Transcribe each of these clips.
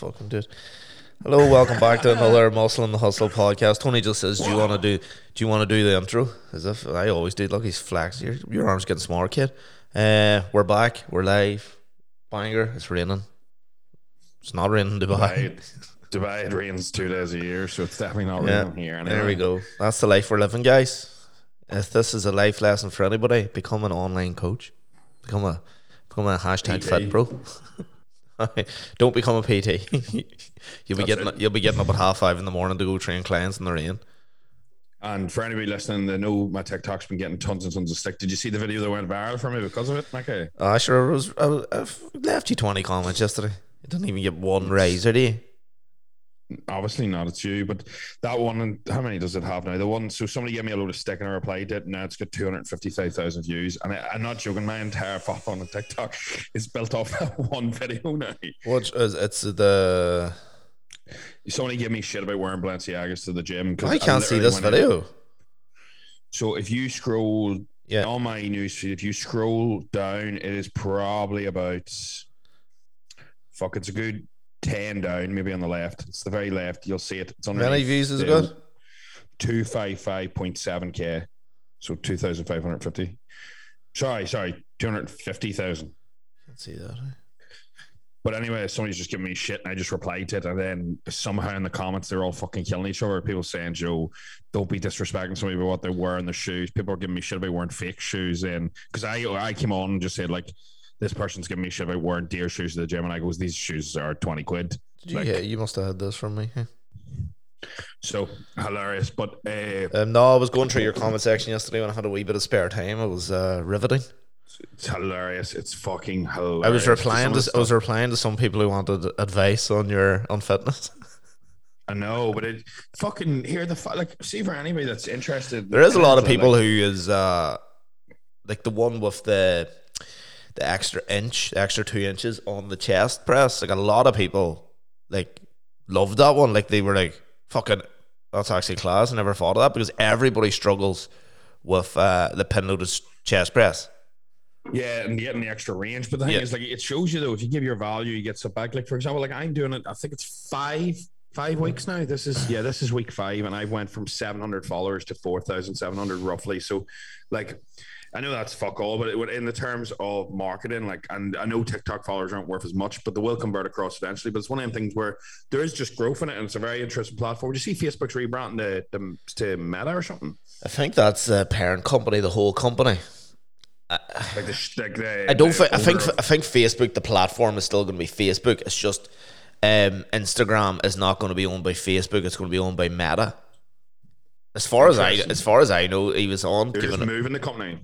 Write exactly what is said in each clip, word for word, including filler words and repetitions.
fucking do it. Hello, welcome back to another Muscle in the Hustle podcast. Tony just says, do you want to do Do you want to do the intro? As if I always do. Look, he's flexing. Your, your arm's getting smaller, kid. Uh, we're back. We're live. Banger. It's raining. It's not raining in Dubai. Right. Dubai, it rains two days a year, so it's definitely not raining yeah, here. Anyway. There we go. That's the life we're living, guys. If this is a life lesson for anybody, become an online coach. Become a become a hashtag P T. Fit bro. Don't become a P T. you'll be That's getting it. You'll be getting up at half five in the morning to go train clients in the rain. And for anybody listening, they know my TikTok's been getting tons and tons of stick. Did you see the video that went viral for me because of it, Mikey? I sure was. I, was, I left you twenty comments yesterday. You didn't even get one raise, did you? Obviously not, it's you, but that one, how many does it have now? The one, so somebody gave me a load of stick and I replied to it, and now it's got two hundred fifty-five thousand views. And I, I'm not joking, my entire following on TikTok is built off that one video now. What is it's the somebody gave me shit about wearing Balenciagas to the gym. I can't I see this video. Out. So if you scroll yeah. on my newsfeed, if you scroll down, it is probably about fuck, it's a good ten down, maybe on the left. It's the very left. You'll see it. It's on. How many views is it got? Two five five point seven k. So two thousand five hundred fifty. Sorry, sorry, two hundred fifty thousand. Let's see that. Eh? But anyway, somebody's just giving me shit, and I just replied to it, and then somehow in the comments they're all fucking killing each other. People saying, "Joe, don't be disrespecting somebody about what they're wearing, their shoes." People are giving me shit about wearing fake shoes, and because I I came on and just said like. This person's giving me shit about wearing deer shoes to the gym, and I goes, these shoes are twenty quid. Did you, like, yeah, you must have had this from me. So hilarious, but uh, um, no, I was going through your comment section yesterday when I had a wee bit of spare time. It was uh, riveting. It's hilarious. It's fucking hilarious. I was replying to, to I was replying to some people who wanted advice on your on fitness. I know, but it fucking hear the like. See for anybody that's interested, there is a lot of people like, who is uh, like the one with the. The extra inch, the extra two inches on the chest press. Like a lot of people, like loved that one. Like they were like, "Fucking, that's actually class." I never thought of that because everybody struggles with uh, the pin loaded chest press. Yeah, and getting the extra range. But the thing yeah. is, like, it shows you though. If you give your value, you get some back. Like for example, like I'm doing it. I think it's five five weeks now. This is yeah, this is week five, and I went from seven hundred followers to four thousand seven hundred roughly. So, like. I know that's fuck all, but it would, in the terms of marketing, like, and I know TikTok followers aren't worth as much, but they will convert across eventually. But it's one of them things where there is just growth in it, and it's a very interesting platform. Did you see Facebook's rebranding to, to, to Meta or something? I think that's the parent company, the whole company. Like the, like the, I don't. Think, I think. I think Facebook, the platform, is still going to be Facebook. It's just um, Instagram is not going to be owned by Facebook. It's going to be owned by Meta. As far as I, as far as I know, he was on. They're just moving the company.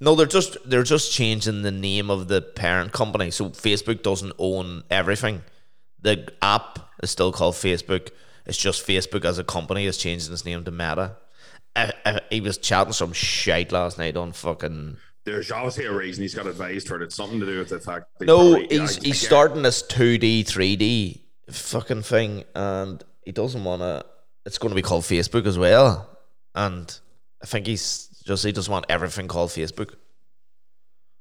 No, they're just they're just changing the name of the parent company. So Facebook doesn't own everything. The app is still called Facebook. It's just Facebook as a company is changing its name to Meta. I, I, he was chatting some shite last night on fucking. There's obviously a reason he's got advised for it. It's something to do with the fact. That no, probably, he's yeah, he's starting this two D, three D fucking thing, and he doesn't want to. It's going to be called Facebook as well, and I think he's just he doesn't want everything called Facebook.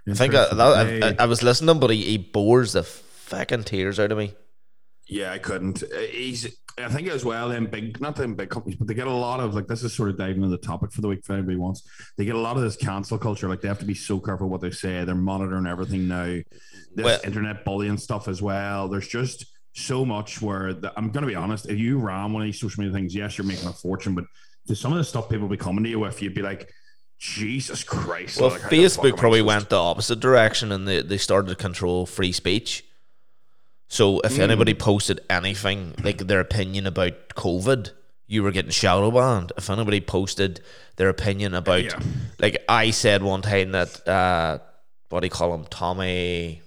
I think I, I, I, I was listening to him, but he, he bores the fucking tears out of me. Yeah, I couldn't. He's I think as well in big, not in big companies, but they get a lot of like this is sort of diving into the topic for the week if anybody wants. They get a lot of this cancel culture. Like they have to be so careful what they say. They're monitoring everything now. This well, internet bullying stuff as well. There's just. So much where the, I'm going to be honest, if you ran one of these social media things, yes, you're making a fortune, but there's some of the stuff people be coming to you with, you'd be like, Jesus Christ. Well, like, Facebook probably went the opposite direction and they, they started to control free speech. So if mm. anybody posted anything, like their opinion about COVID, you were getting shadow banned. If anybody posted their opinion about, yeah. like I said one time that, uh, what do you call him, Tommy,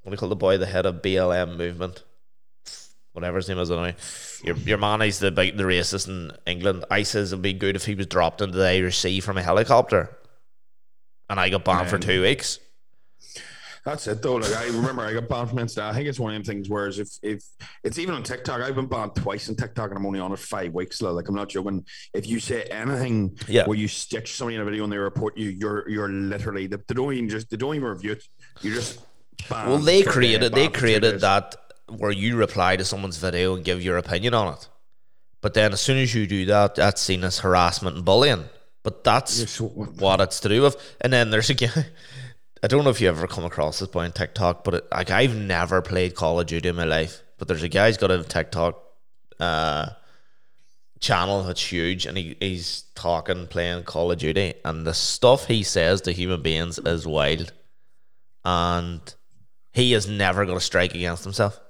what do you call the boy, the head of B L M movement? Whatever his name is, anyway. Your your man is the big, the racist in England. I says it'd be good if he was dropped into the Irish Sea from a helicopter, and I got banned Man. for two weeks. That's it though. Like I remember, I got banned from Insta. I think it's one of them things. Whereas if if it's even on TikTok, I've been banned twice on TikTok, and I'm only on it five weeks. Like I'm not joking. If you say anything yeah. where you stitch somebody in a video and they report you, you're you're literally they, they don't even just they don't even review it. You're just banned well. They created they created that. where you reply to someone's video and give your opinion on it. But then as soon as you do that, that's seen as harassment and bullying. But that's yes, what, what it's to do with. And then there's a guy, I don't know if you ever come across this boy on TikTok, but it, like I've never played Call of Duty in my life. But there's a guy who's got a TikTok uh, channel that's huge, and he, he's talking, playing Call of Duty, and the stuff he says to human beings is wild. And he is never going to strike against himself.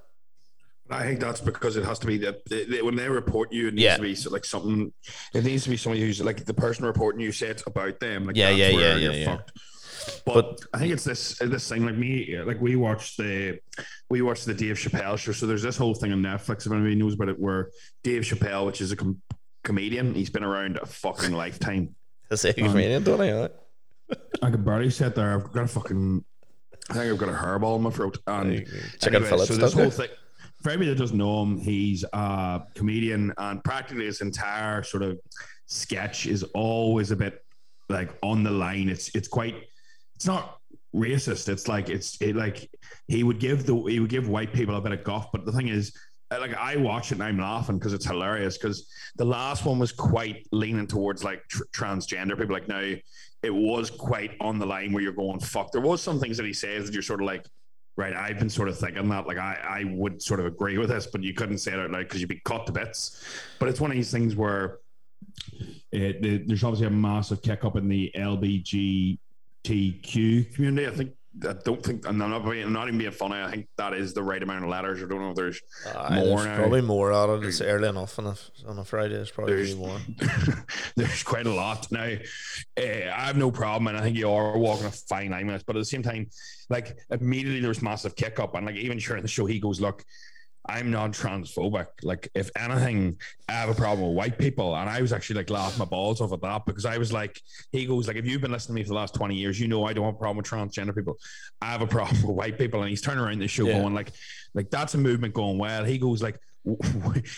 I think that's because it has to be that they, they, when they report you, it needs yeah. to be like something. It needs to be someone who's like the person reporting you said about them. Like yeah, that's yeah, where yeah, you're yeah, fucked. Yeah. But, but I think it's this this thing like me like we watched the we watched the Dave Chappelle show. So there's this whole thing on Netflix, if anybody knows about it, where Dave Chappelle, which is a com- comedian, he's been around a fucking lifetime. That's a comedian, don't I? I can barely sit there. I've got a fucking I think I've got a hairball in my throat. And anyway, so this whole thing. For anybody that doesn't know him, he's a comedian, and practically his entire sort of sketch is always a bit like on the line. It's it's quite. It's not racist. It's like it's it like he would give the he would give white people a bit of guff. But the thing is, like I watch it and I'm laughing because it's hilarious. Because the last one was quite leaning towards like tr- transgender people. Like now, it was quite on the line where you're going fuck. There was some things that he says that you're sort of like, right, I've been sort of thinking that, like, I, I would sort of agree with this, but you couldn't say it out loud because you'd be cut to bits. But it's one of these things where it, the, there's obviously a massive kick up in the L G B T Q community. I think, I don't think, I'm not, I'm not even being funny. I think that is the right amount of letters. I don't know if there's uh, more. There's now. Probably more out of it. It's early enough on a, on a Friday. There's probably there's, more. There's quite a lot. Now, uh, I have no problem, and I think you are walking a fine line with this, but at the same time, like immediately there was massive kick up, and like even during the show he goes, look, I'm not transphobic, like if anything I have a problem with white people. And I was actually like laughing my balls off at that, because I was like, he goes like, if you've been listening to me for the last twenty years, you know I don't have a problem with transgender people, I have a problem with white people. And he's turning around the show yeah. going like like that's a movement going well. He goes like,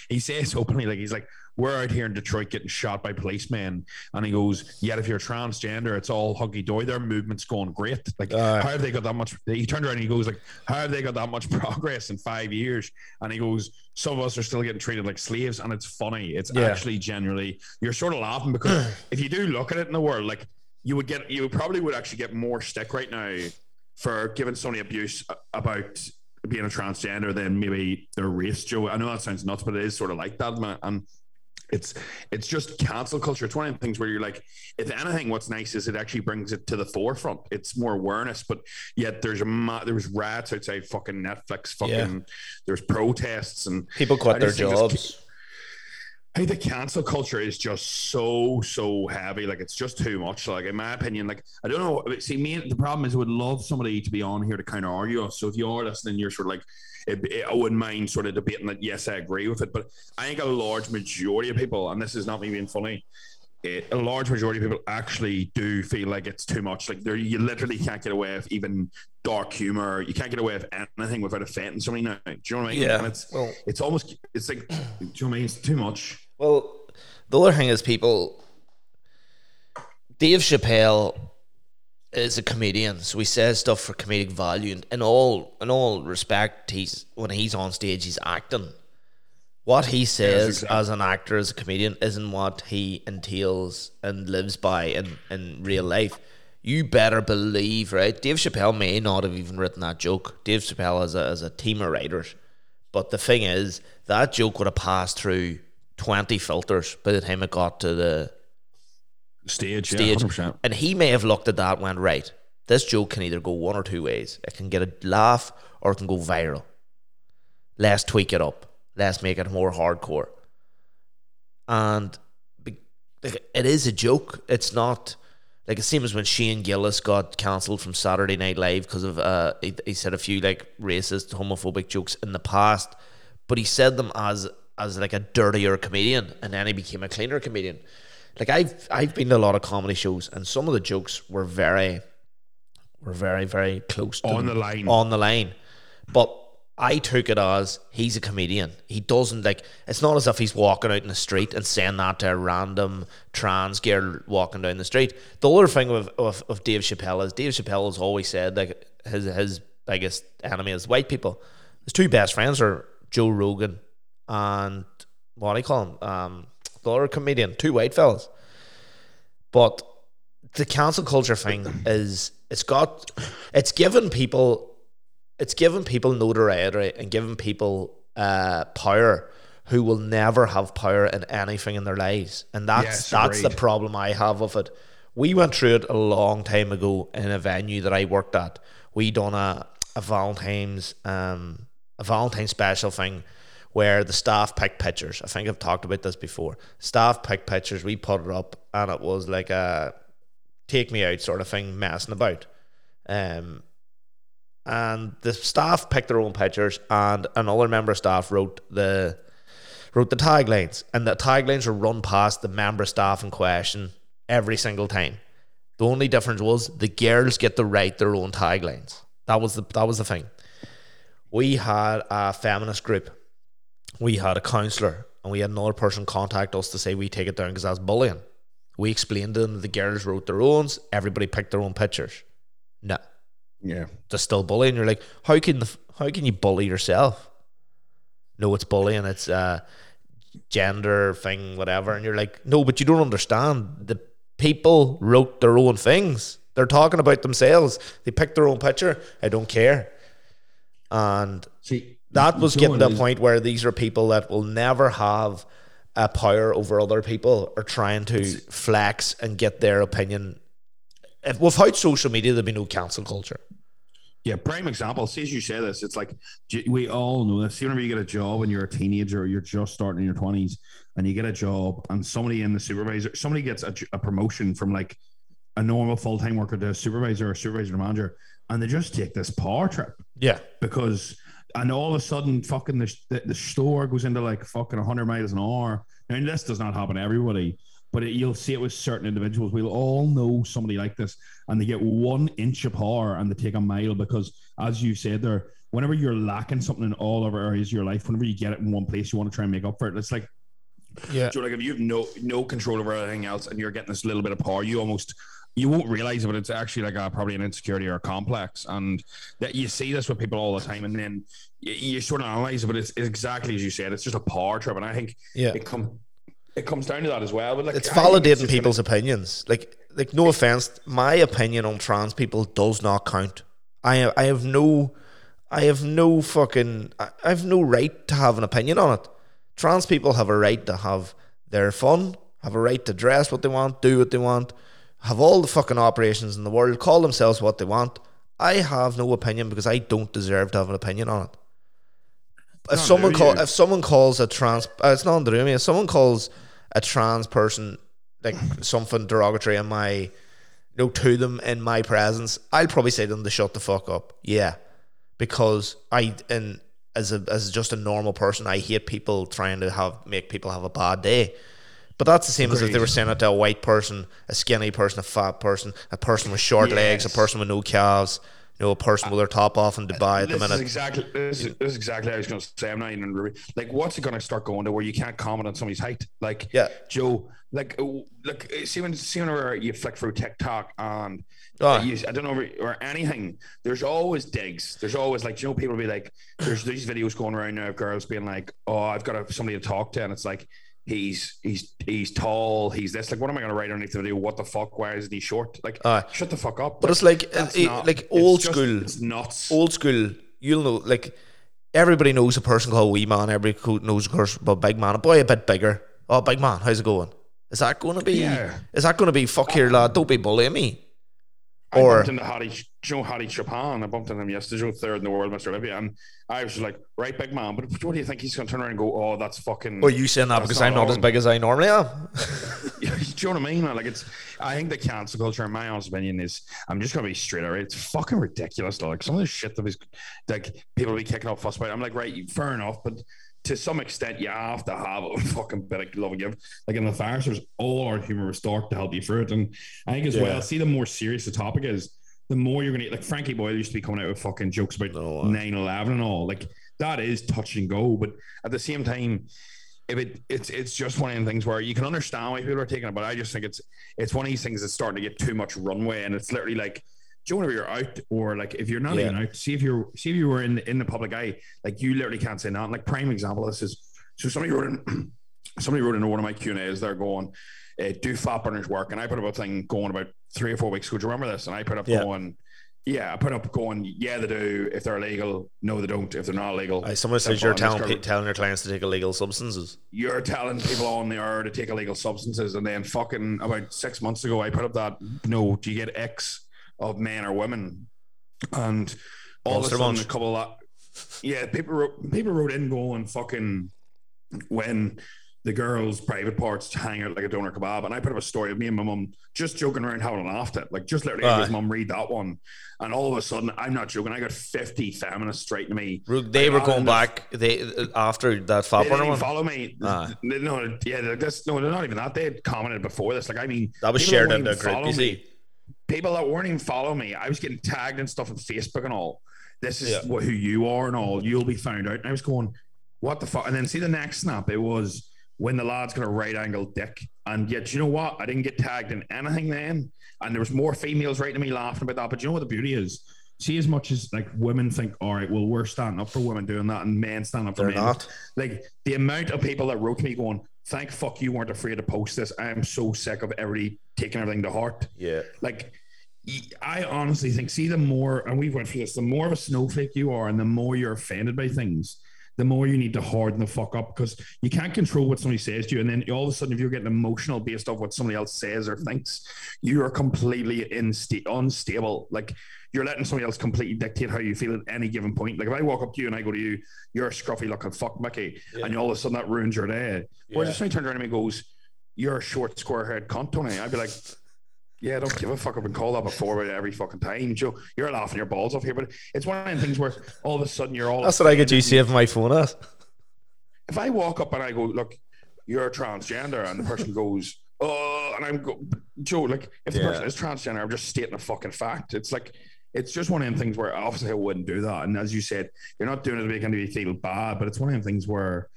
he says openly, like he's like, we're out here in Detroit getting shot by policemen, and he goes, yet if you're transgender it's all huggy doy, their movement's going great, like uh, how have they got that much. He turned around and he goes like, how have they got that much progress in five years? And he goes, some of us are still getting treated like slaves. And it's funny, it's yeah. actually generally you're sort of laughing, because if you do look at it in the world, like you would get you probably would actually get more stick right now for giving somebody abuse about being a transgender than maybe their race, Joe. I know that sounds nuts, but it is sort of like that, man. And it's it's just cancel culture. It's one of the things where you're like, if anything, what's nice is it actually brings it to the forefront. It's more awareness, but yet there's a there was riots outside fucking Netflix. Fucking yeah. There's protests and people quit their jobs. This, I think the cancel culture is just so so heavy. Like it's just too much. Like in my opinion, like I don't know. See, me the problem is I would love somebody to be on here to kind of argue us. So if you are listening, you're sort of like. It, it, I wouldn't mind sort of debating that. Yes, I agree with it, but I think a large majority of people, and this is not me being funny, it, a large majority of people actually do feel like it's too much. Like there, you literally can't get away with even dark humor. You can't get away with anything without offending somebody now. Do you know what I mean? Yeah. And it's well, it's almost it's like, do you know what I mean? It's too much. Well, the other thing is people. Dave Chappelle is a comedian, so he says stuff for comedic value, and in all in all respect, he's when he's on stage, he's acting. What he says yes, exactly. as an actor, as a comedian, isn't what he entails and lives by in, in real life. You better believe, right? Dave Chappelle may not have even written that joke. Dave Chappelle has a, has a team of writers, but the thing is, that joke would have passed through twenty filters by the time it got to the Stage, stage. Yeah, one hundred percent. And he may have looked at that and went, right, this joke can either go one or two ways. It can get a laugh or it can go viral. Let's tweak it up. Let's make it more hardcore. And it is a joke. It's not like it seems when Shane Gillis got cancelled from Saturday Night Live because of uh, he, he said a few like racist, homophobic jokes in the past, but he said them as as like a dirtier comedian, and then he became a cleaner comedian. Like I've I've been to a lot of comedy shows, and some of the jokes were very, were very very close to on the line, on the line. But I took it as he's a comedian. He doesn't like. It's not as if he's walking out in the street and saying that to a random trans girl walking down the street. The other thing with of, of Dave Chappelle is Dave Chappelle has always said like his his biggest enemy is white people. his two best friends are Joe Rogan and what do you call him? Um, the other comedian, two white fellas. But the cancel culture thing is, it's got, it's given people, it's given people notoriety and given people uh, power who will never have power in anything in their lives. And that's yes, that's right. the problem I have with it. We went through it a long time ago in a venue that I worked at. We done a, a Valentine's um, a Valentine's special thing where the staff picked pictures. I think I've talked about this before. Staff picked pictures, we put it up, and it was like a take me out sort of thing, messing about. Um, and the staff picked their own pictures, and another member of staff wrote the wrote the taglines, and the taglines were run past the member of staff in question every single time. The only difference was the girls get to write their own taglines. That was the that was the thing. We had a feminist group. We had a counsellor, and we had another person contact us to say we take it down because that's bullying. We explained to them that the girls wrote their owns, everybody picked their own pictures. No. Yeah. They're still bullying. You're like, how can the, how can you bully yourself? No, it's bullying, it's uh, gender thing, whatever. And you're like, no, but you don't understand. The people wrote their own things. They're talking about themselves. They picked their own picture. I don't care. And see, that was getting to a point where these are people that will never have a power over other people or trying to flex and get their opinion. If, without social media, there'd be no cancel culture. Yeah, prime example. See, as you say this, it's like we all know this. See, whenever you get a job and you're a teenager or you're just starting in your twenties and you get a job and somebody in the supervisor, somebody gets a, a promotion from like a normal full-time worker to a supervisor or supervisor to manager, and they just take this power trip. Yeah. Because, and all of a sudden fucking the, the, the store goes into like fucking one hundred miles an hour. Now, this does not happen to everybody, but it, you'll see it with certain individuals. We'll all know somebody like this, and they get one inch of power and they take a mile because, as you said there, whenever you're lacking something in all other areas of your life, whenever you get it in one place, you want to try and make up for it. It's like, yeah, so like if you have no no control over anything else and you're getting this little bit of power, you almost, you won't realize it, but it's actually like a, probably an insecurity or a complex. And that you see this with people all the time, and then you, you sort of analyze it, but it's, it's exactly as you said, it's just a power trip. And I think yeah. it comes it comes down to that as well. But like, it's validating it's people's an- opinions. Like, like no offense, my opinion on trans people does not count. I I have no, I have no fucking, I have no right to have an opinion on it. Trans people have a right to have their fun, have a right to dress what they want, do what they want, have all the fucking operations in the world, call themselves what they want. I have no opinion because I don't deserve to have an opinion on it. If not someone call, if someone calls a trans, uh, it's not under me. If someone calls a trans person like something derogatory in my, you know, to them in my presence, I'll probably say to them to shut the fuck up. Yeah, because I and as a as just a normal person, I hate people trying to have make people have a bad day. But that's the same Agreed. As if they were saying it to a white person, a skinny person, a fat person, a person with short yes. legs, a person with no calves, you know, a person with their top off in Dubai at this the minute. Is exactly, this, is, this is exactly what I was going to say. I'm not even like, what's it going to start going to where you can't comment on somebody's height? Like, yeah. Joe, like, like, see when, see whenever you flick through TikTok and oh. you, I don't know, or anything, there's always digs. There's always like, you know, people be like, there's these videos going around now of girls being like, oh, I've got a, somebody to talk to. And it's like, He's he's he's tall. He's this. Like, what am I going to write underneath the video? What the fuck? Why isn't he short? Like, uh, shut the fuck up. But like, it's like it, it, not, like old it's just, school. It's nuts. Old school. You'll know. Like, everybody knows a person called wee man. Everybody knows a person called big man. A boy a bit bigger. Oh, big man. How's it going? Is that going to be? Yeah. Is that going to be? Fuck here, lad. Don't be bullying me. Or I bumped into Hadi, Joe Hadi Chopin. I bumped into him yesterday, Joe third in the world, Mister Olivia, and I was just like, right, big man, but what do you think he's going to turn around and go, oh, that's fucking... Well, you saying that because not I'm not on. As big as I normally am. Do you know what I mean? Like, it's, I think the cancel culture, in my honest opinion, is, I'm just going to be straight, all right? It's fucking ridiculous. Like, some of the shit that is, like, people be kicking off fuss about. I'm like, right, fair enough, but to some extent, you have to have a fucking bit of love and give. Like in the farce, there's all our humorous dark to help you through it. And I think as yeah. well, see, the more serious the topic is, the more you're going to... Like Frankie Boyle used to be coming out with fucking jokes about oh, nine eleven and all. Like that is touch and go. But at the same time, if it it's it's just one of the things where you can understand why people are taking it. But I just think it's it's one of these things that's starting to get too much runway. And it's literally like, whenever you're out, or like if you're not yeah. even out, see if you're see if you were in the, in the public eye, like you literally can't say nothing. Like prime example of this is, so somebody wrote in somebody wrote into one of my Q and A's, they're going, uh, do fat burners work? And I put up a thing going about three or four weeks ago, do you remember this? And I put up yeah. going, yeah, I put up going, yeah, they do. If they're illegal, no, they don't. If they're not illegal. Uh, someone says you're telling, pe- telling your clients to take illegal substances. You're telling people on the air to take illegal substances. And then fucking about six months ago, I put up that, no, do you get X of men or women? And all Monster of a sudden, Munch. a couple of that, yeah, people wrote, people wrote in going fucking when the girls' private parts hang out like a doner kebab. And I put up a story of me and my mum just joking around, having a laugh at it. Like, just literally, uh, his mum read that one. And all of a sudden, I'm not joking, I got fifty feminists straight to me. They like, were going back they after that fat burner one. They didn't follow me. Uh, no, yeah, this, no, not even that. They had commented before this. Like, I mean, that was shared in the group, you see. People that weren't even following me, I was getting tagged and stuff on Facebook and all. This is yeah. what, who you are and all. You'll be found out. And I was going, what the fuck? And then see the next snap, it was when the lad's got a right angle dick. And yet, you know what? I didn't get tagged in anything then. And there was more females writing to me laughing about that. But you know what the beauty is? See, as much as like women think, all right, well, we're standing up for women doing that, and men stand up for They're men. Not. Like the amount of people that wrote to me going, thank fuck you weren't afraid to post this. I am so sick of everybody taking everything to heart. Yeah. Like I honestly think, see, the more, and we went through this, the more of a snowflake you are and the more you're offended by things, the more you need to harden the fuck up, because you can't control what somebody says to you. And then all of a sudden, if you're getting emotional based off what somebody else says or thinks, you are completely insta- unstable. Like you're letting somebody else completely dictate how you feel at any given point. Like if I walk up to you and I go to you, you're a scruffy looking fuck, Mickey, yeah. and all of a sudden that ruins your day. Yeah. Or just somebody turns around and me goes, you're a short square head cunt, Tony. I'd be like, yeah, I don't give a fuck. I've been called that before every fucking time. Joe, you're laughing your balls off here, but it's one of them things where all of a sudden you're all... That's what I get you saving my phone at. If I walk up and I go, look, you're transgender, and the person goes, oh, and I'm go, Joe, like, if the yeah. person is transgender, I'm just stating a fucking fact. It's like, it's just one of them things where obviously I wouldn't do that. And as you said, you're not doing it to make anybody feel bad, but it's one of them things where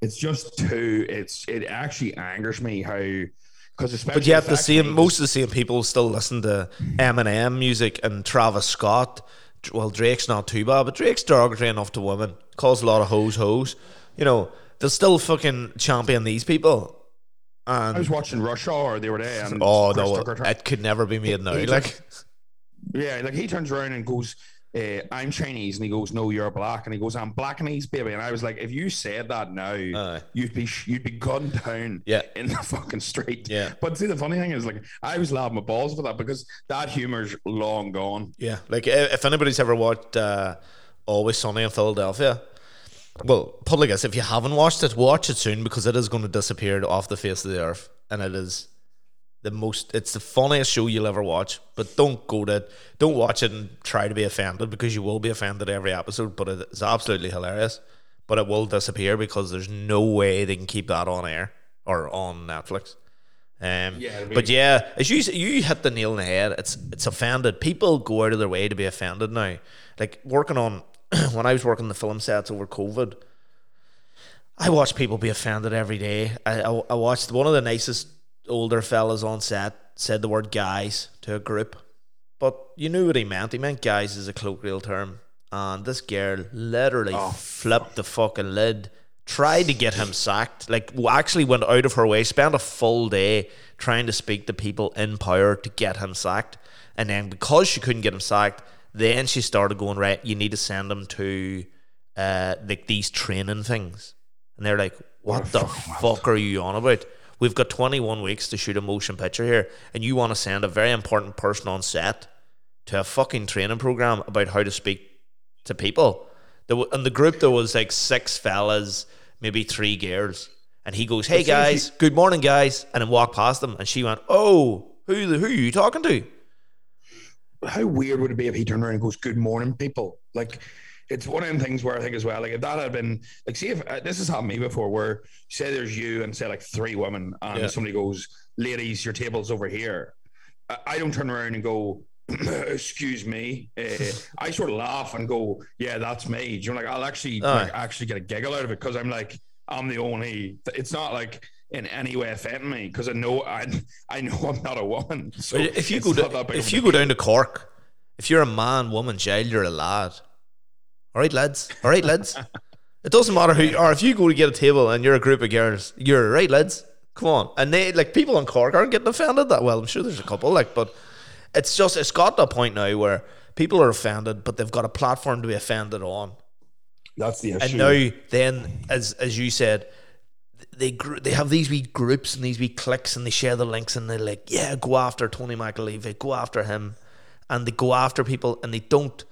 it's just too... It's It actually angers me how... But yet the same, most of the same people still listen to Eminem music and Travis Scott. Well, Drake's not too bad, but Drake's derogatory enough to women. Calls a lot of hoes, hoes. You know, they'll still fucking champion these people. And I was watching Rush Hour the other day, and oh no, it could never be made now. He, like, yeah, like he turns around and goes, Uh, I'm Chinese, and he goes, no, you're black, and he goes, I'm Blackanese, baby. And I was like, if you said that now, uh, you'd be you'd be gunned down yeah. in the fucking street. Yeah. But see, the funny thing is, like, I was laughing my balls for that, because that humor's long gone. Yeah, like if anybody's ever watched uh, Always Sunny in Philadelphia, well, public is, if you haven't watched it, watch it soon, because it is going to disappear off the face of the earth, and it is the most, it's the funniest show you'll ever watch, but don't go to don't watch it and try to be offended, because you will be offended every episode, but it's absolutely hilarious. But it will disappear, because there's no way they can keep that on air or on Netflix. Um, yeah, really. But yeah, as you you hit the nail on the head, it's it's offended. People go out of their way to be offended now. Like working on, when I was working the film sets over COVID, I watched people be offended every day. I I, I watched one of the nicest older fellas on set said the word guys to a group, but you knew what he meant. He meant guys is a colloquial term, and this girl literally oh. flipped the fucking lid, tried to get him sacked, like actually went out of her way, spent a full day trying to speak to people in power to get him sacked. And then because she couldn't get him sacked, then she started going, right, you need to send him to uh, like these training things. And they're like, what, what the fuck, fuck are you on about? We've got twenty-one weeks to shoot a motion picture here, and you want to send a very important person on set to a fucking training program about how to speak to people. There were, in the group, there was like six fellas, maybe three girls, and he goes, hey guys, good morning guys, and then walked past them, and she went, oh, who, who are you talking to? How weird would it be if he turned around and goes, good morning people? Like... It's one of them things where I think as well, like if that had been, like, see if, uh, this has happened to me before, where say there's you and say like three women and yeah. somebody goes, ladies, your table's over here. I, I don't turn around and go, excuse me. Uh, I sort of laugh and go, yeah, that's me. You know, like I'll actually uh. like, actually get a giggle out of it, because I'm like, I'm the only, it's not like in any way offending me, because I know, I, I know I'm not a woman. So if you, go, to, if you go down to Cork, if you're a man, woman, child, you're a lad. All right, lads. All right, lads. It doesn't matter who you are. If you go to get a table and you're a group of girls, you're right, lads. Come on. And they, like, people in Cork aren't getting offended that well. I'm sure there's a couple, like, but it's just, it's got to a point now where people are offended, but they've got a platform to be offended on. That's the issue. And now, then, as as you said, they gr- they have these wee groups and these wee cliques, and they share the links, and they're like, yeah, go after Tony McAlevey, go after him, and they go after people, and they don't.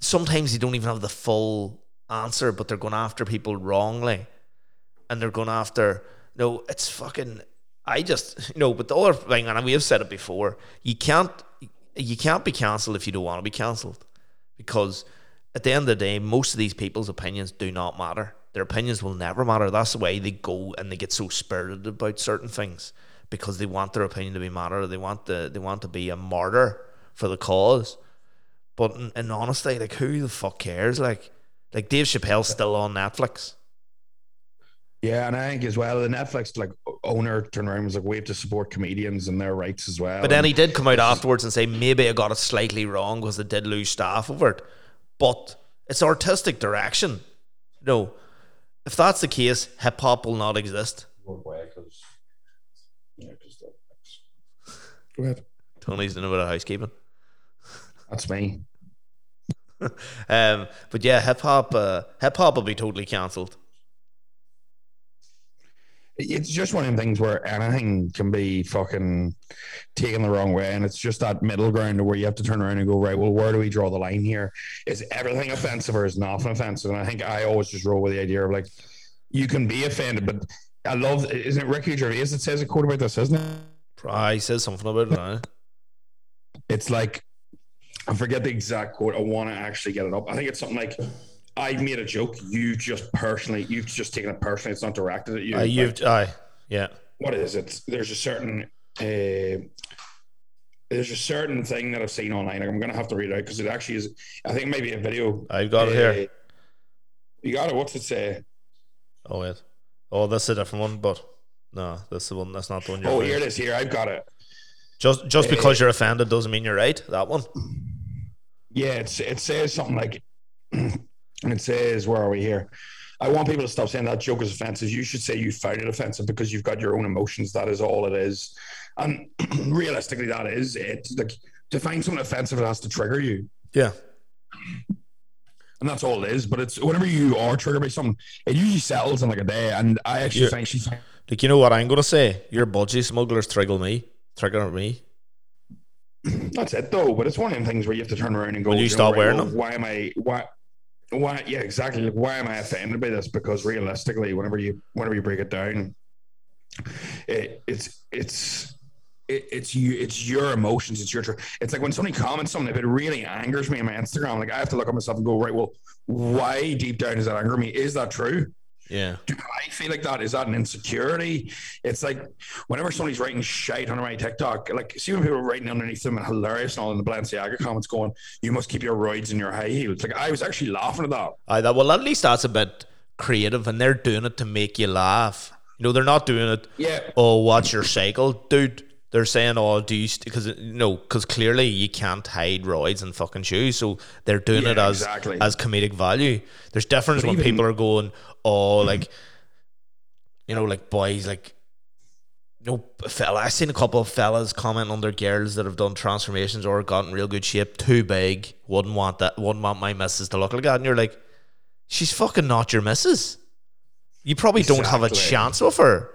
Sometimes they don't even have the full answer, but they're going after people wrongly, and they're going after. No, it's fucking. I just you know. But the other thing, and we have said it before, you can't you can't be cancelled if you don't want to be cancelled, because at the end of the day, most of these people's opinions do not matter. Their opinions will never matter. That's the way they go, and they get so spirited about certain things because they want their opinion to be matter. They want the they want to be a martyr for the cause. But in, in honesty, like, who the fuck cares? Like, like Dave Chappelle's still on Netflix. Yeah, and I think as well, the Netflix like owner turned around and was like, we have to support comedians and their rights as well. But then he did come out afterwards and say, maybe I got it slightly wrong because I did lose staff over it. But it's artistic direction. You know, if that's the case, hip hop will not exist. Go ahead. Tony's doing a bit of housekeeping. That's me. um, but yeah, hip hop, uh, hip hop will be totally cancelled. It's just one of the things where anything can be fucking taken the wrong way, and it's just that middle ground where you have to turn around and go, right, well, where do we draw the line here? Is everything offensive or is nothing offensive? And I think I always just roll with the idea of, like, you can be offended, but I love, isn't it Ricky Gervais that says a quote about this, isn't it? Ah, he says something about it, huh? It's like, I forget the exact quote. I want to actually get it up. I think it's something like, I made a joke. You just personally, you've just taken it personally. It's not directed at you. Uh, you've, aye, uh, yeah. What is it? There's a certain, uh, there's a certain thing that I've seen online. I'm going to have to read it out because it actually is. I think maybe a video. I've got uh, it here. You got it. What's it say? Oh wait. Oh, that's a different one. But no, that's the one. That's not the one. You're oh, here it is. Here, I've got it. Just, just uh, because you're offended doesn't mean you're right. That one. Yeah, it's it says something like. And it says, where are we here? I want people to stop saying that joke is offensive. You should say you found it offensive because you've got your own emotions. That is all it is. And realistically, that is it. Like, to find something offensive, it has to trigger you. Yeah. And that's all it is. But it's whenever you are triggered by something, it usually sells in like a day. And I actually You're, think she's... Like, you know what I'm going to say? Your budgie smugglers trigger me. Trigger me. That's it, though. But it's one of them things where you have to turn around and go... Will you, you stop know, wearing right, them? Why am I... Why? Why? Yeah, exactly. Like, why am I offended by this? Because realistically, whenever you whenever you break it down, it, it's it's it, it's you it's your emotions. It's your tr- it's like when somebody comments something, if it really angers me on my Instagram, like, I have to look at myself and go, right, well, why deep down does that anger me? Is that true? Yeah. Do I feel like that? Is that an insecurity? It's like whenever somebody's writing shite under my TikTok, like, see when people are writing underneath them and hilarious and all in the Balenciaga comments going, you must keep your roids in your high heels. Like, I was actually laughing at that. I thought, well, at least that's a bit creative, and they're doing it to make you laugh. You know, they're not doing it, yeah. Oh, what's your cycle? Dude, they're saying, oh, do you, because st-? you know, because clearly you can't hide roids in fucking shoes, so they're doing yeah, it as exactly. as comedic value. There's difference but when even, people are going, oh, like, you know, like boys, like, you know, fella. I've seen a couple of fellas comment on their girls that have done transformations or gotten real good shape, too big, wouldn't want that, wouldn't want my missus to look like that. And you're like, she's fucking not your missus. You probably exactly. don't have a chance with her.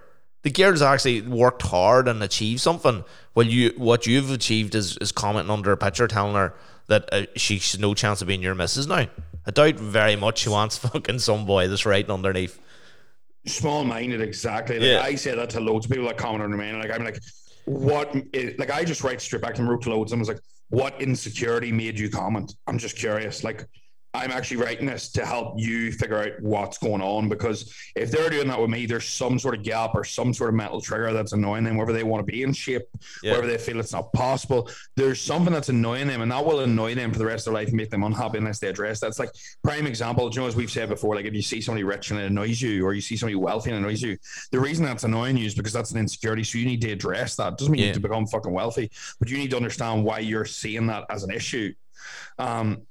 The girl's actually worked hard and achieved something. Well, you what you've achieved is, is commenting under a picture telling her that uh, she's no chance of being your missus now. I doubt very much she wants fucking some boy that's writing underneath. Small-minded, exactly. Like, yeah. I say that to loads of people that comment under me, and like, I'm like, what? Is, like, I just write straight back to them, wrote to loads, and I was like, what insecurity made you comment? I'm just curious. Like, I'm actually writing this to help you figure out what's going on, because if they're doing that with me, there's some sort of gap or some sort of mental trigger that's annoying them, wherever they want to be in shape, yeah. wherever they feel it's not possible. There's something that's annoying them, and that will annoy them for the rest of their life and make them unhappy unless they address that. It's like prime example, you know, as we've said before, like if you see somebody rich and it annoys you, or you see somebody wealthy and it annoys you, the reason that's annoying you is because that's an insecurity. So you need to address that. It doesn't mean yeah. you need to become fucking wealthy, but you need to understand why you're seeing that as an issue. Um,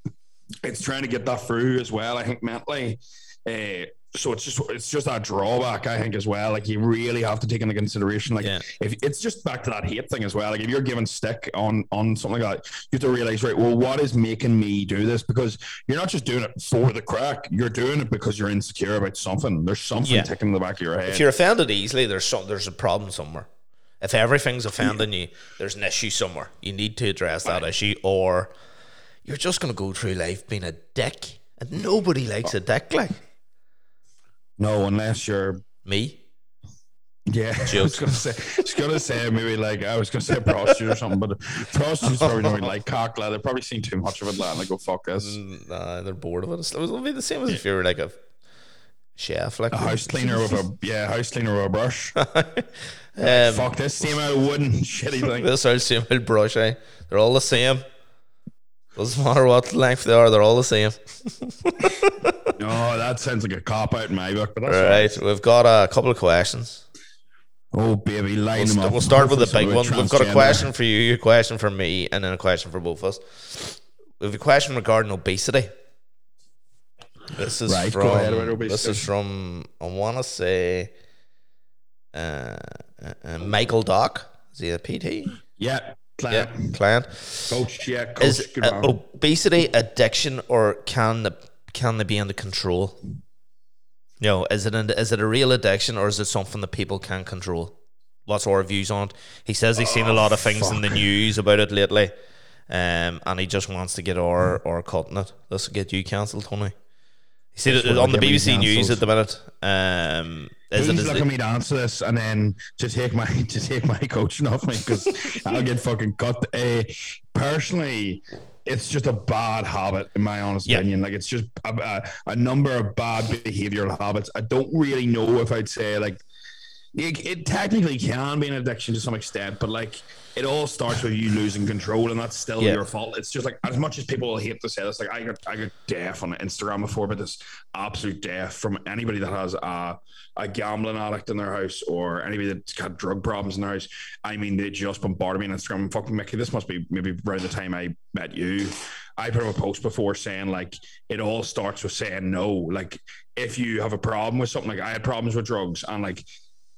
it's trying to get that through as well, I think, mentally. Uh, so it's just it's just that drawback, I think, as well. Like, you really have to take into consideration, like, yeah. if it's just back to that hate thing as well. Like, if you're giving stick on on something like that, you have to realize, right, well, what is making me do this? Because you're not just doing it for the crack. You're doing it because you're insecure about something. There's something yeah. ticking in the back of your head. If you're offended easily, there's some, there's a problem somewhere. If everything's offending yeah. you, there's an issue somewhere. You need to address that right. issue, or you're just going to go through life being a dick. And nobody likes oh. a dick, like. No, unless you're me. Yeah, I was gonna say, I was gonna say maybe like I was gonna say a prostitute or something, but prostitutes probably don't really like cock. Like, they've probably seen too much of it, and they go, "Fuck this." Nah, they're bored of it. It'll be the same as yeah. if you were like a chef, like a house cleaner with a yeah, house cleaner with a brush. um, Fuck this same old wooden shitty thing. This old same old brush, eh? They're all the same. Doesn't matter what length they are, they're all the same. No, that sounds like a cop-out in my book. But that's right, right, we've got a couple of questions. Oh, baby, line we'll them st- up. We'll start with the big one. We've got a question for you, a question for me, and then a question for both of us. We have a question regarding obesity. This is right, from, go ahead about obesity. This is from, I want to say, uh, uh, uh, Michael Dock. Is he a P T? Yeah. Client. Yeah, client. Coach, yeah, coach. Is uh, obesity addiction, or can the, can they be under control? You know, is it an, is it a real addiction, or is it something that people can control? What's our views on it? He says he's seen oh, a lot of things fuck. in the news about it lately, um, and he just wants to get our our cut in it. This will get you cancelled, Tony. He said it on the B B C News at the minute. Um, is He's it, is looking it, me to answer this and then to take my to take my coaching off me, because I'll get fucking cut. Uh, personally, it's just a bad habit, in my honest yeah. opinion. Like, it's just a, a, a number of bad behavioural habits. I don't really know if I'd say, like, it, it technically can be an addiction to some extent, but, like, it all starts with you losing control, and that's still yeah. your fault. It's just like, as much as people hate to say this, like, I got I got deaf on Instagram before, but this absolute deaf from anybody that has a, a gambling addict in their house, or anybody that's got drug problems in their house. I mean, they just bombarded me on Instagram. And fucking Mickey, this must be maybe around the time I met you. I put up a post before saying, like, it all starts with saying no. Like, if you have a problem with something, like, I had problems with drugs, and, like,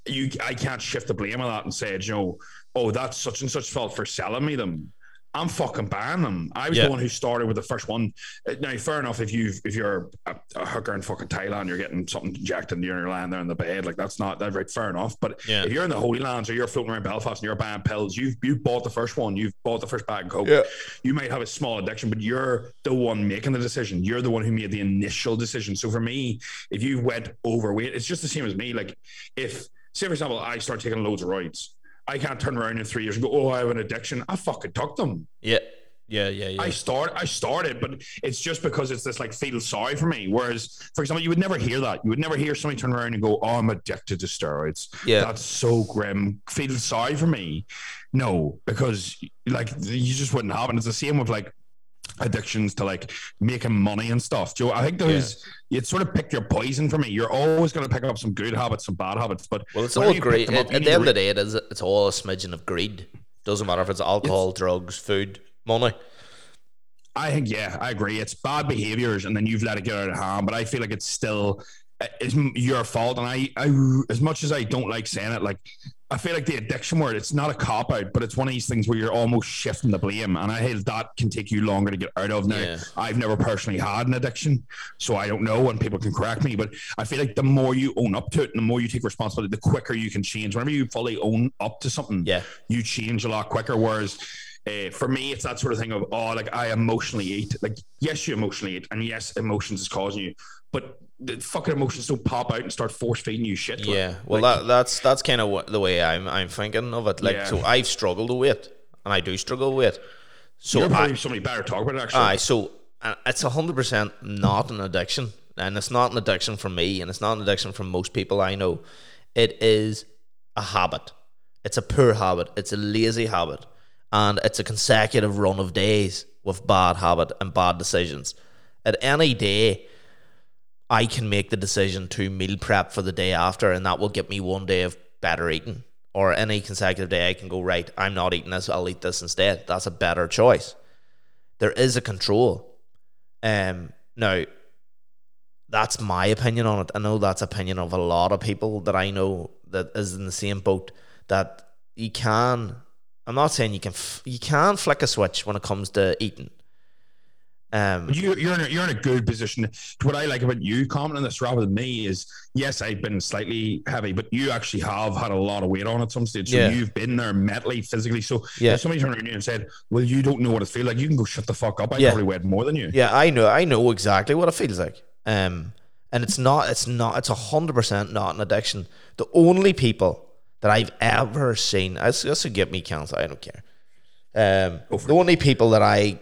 you, I can't shift the blame on that and say, you know, oh, that's such and such fault for selling me them. I'm fucking banning them. I was yeah. the one who started with the first one. Now, fair enough, if you if you're a, a hooker in fucking Thailand, you're getting something injected and you're lying there in the bed, like, that's not that right. Fair enough. But yeah. if you're in the Holy Lands, or you're floating around Belfast and you're buying pills, you've you bought the first one, you've bought the first bag of coke. Yeah. You might have a small addiction, but you're the one making the decision. You're the one who made the initial decision. So for me, if you went overweight, it's just the same as me. Like, if, say for example, I start taking loads of roids, I can't turn around in three years and go, oh, I have an addiction. I fucking took them. Yeah. Yeah, yeah, yeah. I start, I started, but it's just because it's this, like, feel sorry for me. Whereas, for example, you would never hear that. You would never hear somebody turn around and go, oh, I'm addicted to steroids. Yeah. That's so grim. Feel sorry for me. No, because, like, you just wouldn't have it. It's the same with, like, addictions to, like, making money and stuff. Joe, I think there's yeah. you'd sort of pick your poison for me. You're always going to pick up some good habits, some bad habits. But well, it's all greed. At, at the end of the day, it is. It's all a smidgen of greed. Doesn't matter if it's alcohol, it's, drugs, food, money. I think yeah, I agree. It's bad behaviors, and then you've let it get out of hand. But I feel like it's still it's your fault. And I, I, as much as I don't like saying it, like, I feel like the addiction word, it's not a cop-out, but it's one of these things where you're almost shifting the blame, and I think that can take you longer to get out of now. Yeah. I've never personally had an addiction, so I don't know, and people can correct me, but I feel like the more you own up to it and the more you take responsibility, the quicker you can change. Whenever you fully own up to something, yeah. you change a lot quicker, whereas... Uh, for me, it's that sort of thing of, oh, like, I emotionally eat. Like, yes, you emotionally eat, and yes, emotions is causing you, but the fucking emotions don't pop out and start force feeding you shit. Yeah, like, well, like, that, that's that's kind of what, the way I'm I'm thinking of it. Like, yeah. so I've struggled with it, and I do struggle with it. So you're probably I, somebody better talk about it, actually. Aye, so uh, it's one hundred percent not an addiction, and it's not an addiction for me, and it's not an addiction for most people I know. It is a habit. It's a poor habit. It's a lazy habit. And it's a consecutive run of days with bad habit and bad decisions. At any day, I can make the decision to meal prep for the day after, and that will get me one day of better eating. Or any consecutive day, I can go, right, I'm not eating this, I'll eat this instead. That's a better choice. there is a control. Um, now, that's my opinion on it. I know that's opinion of a lot of people that I know that is in the same boat, that you can, I'm not saying you can, you can flick a switch when it comes to eating. Um, you, you're in a, you're in a good position. What I like about you commenting on this rather than me is, yes, I've been slightly heavy, but you actually have had a lot of weight on at some stage. So yeah. you've been there mentally, physically. So yeah. if somebody turned around and said, "Well, you don't know what it feels like," you can go shut the fuck up. I yeah. probably weighed more than you. Yeah, I know. I know exactly what it feels like. Um, and it's not. It's not. It's a hundred percent not an addiction. The only people that I've ever seen, this would get me cancelled, I don't care. Um, the only it. people that I.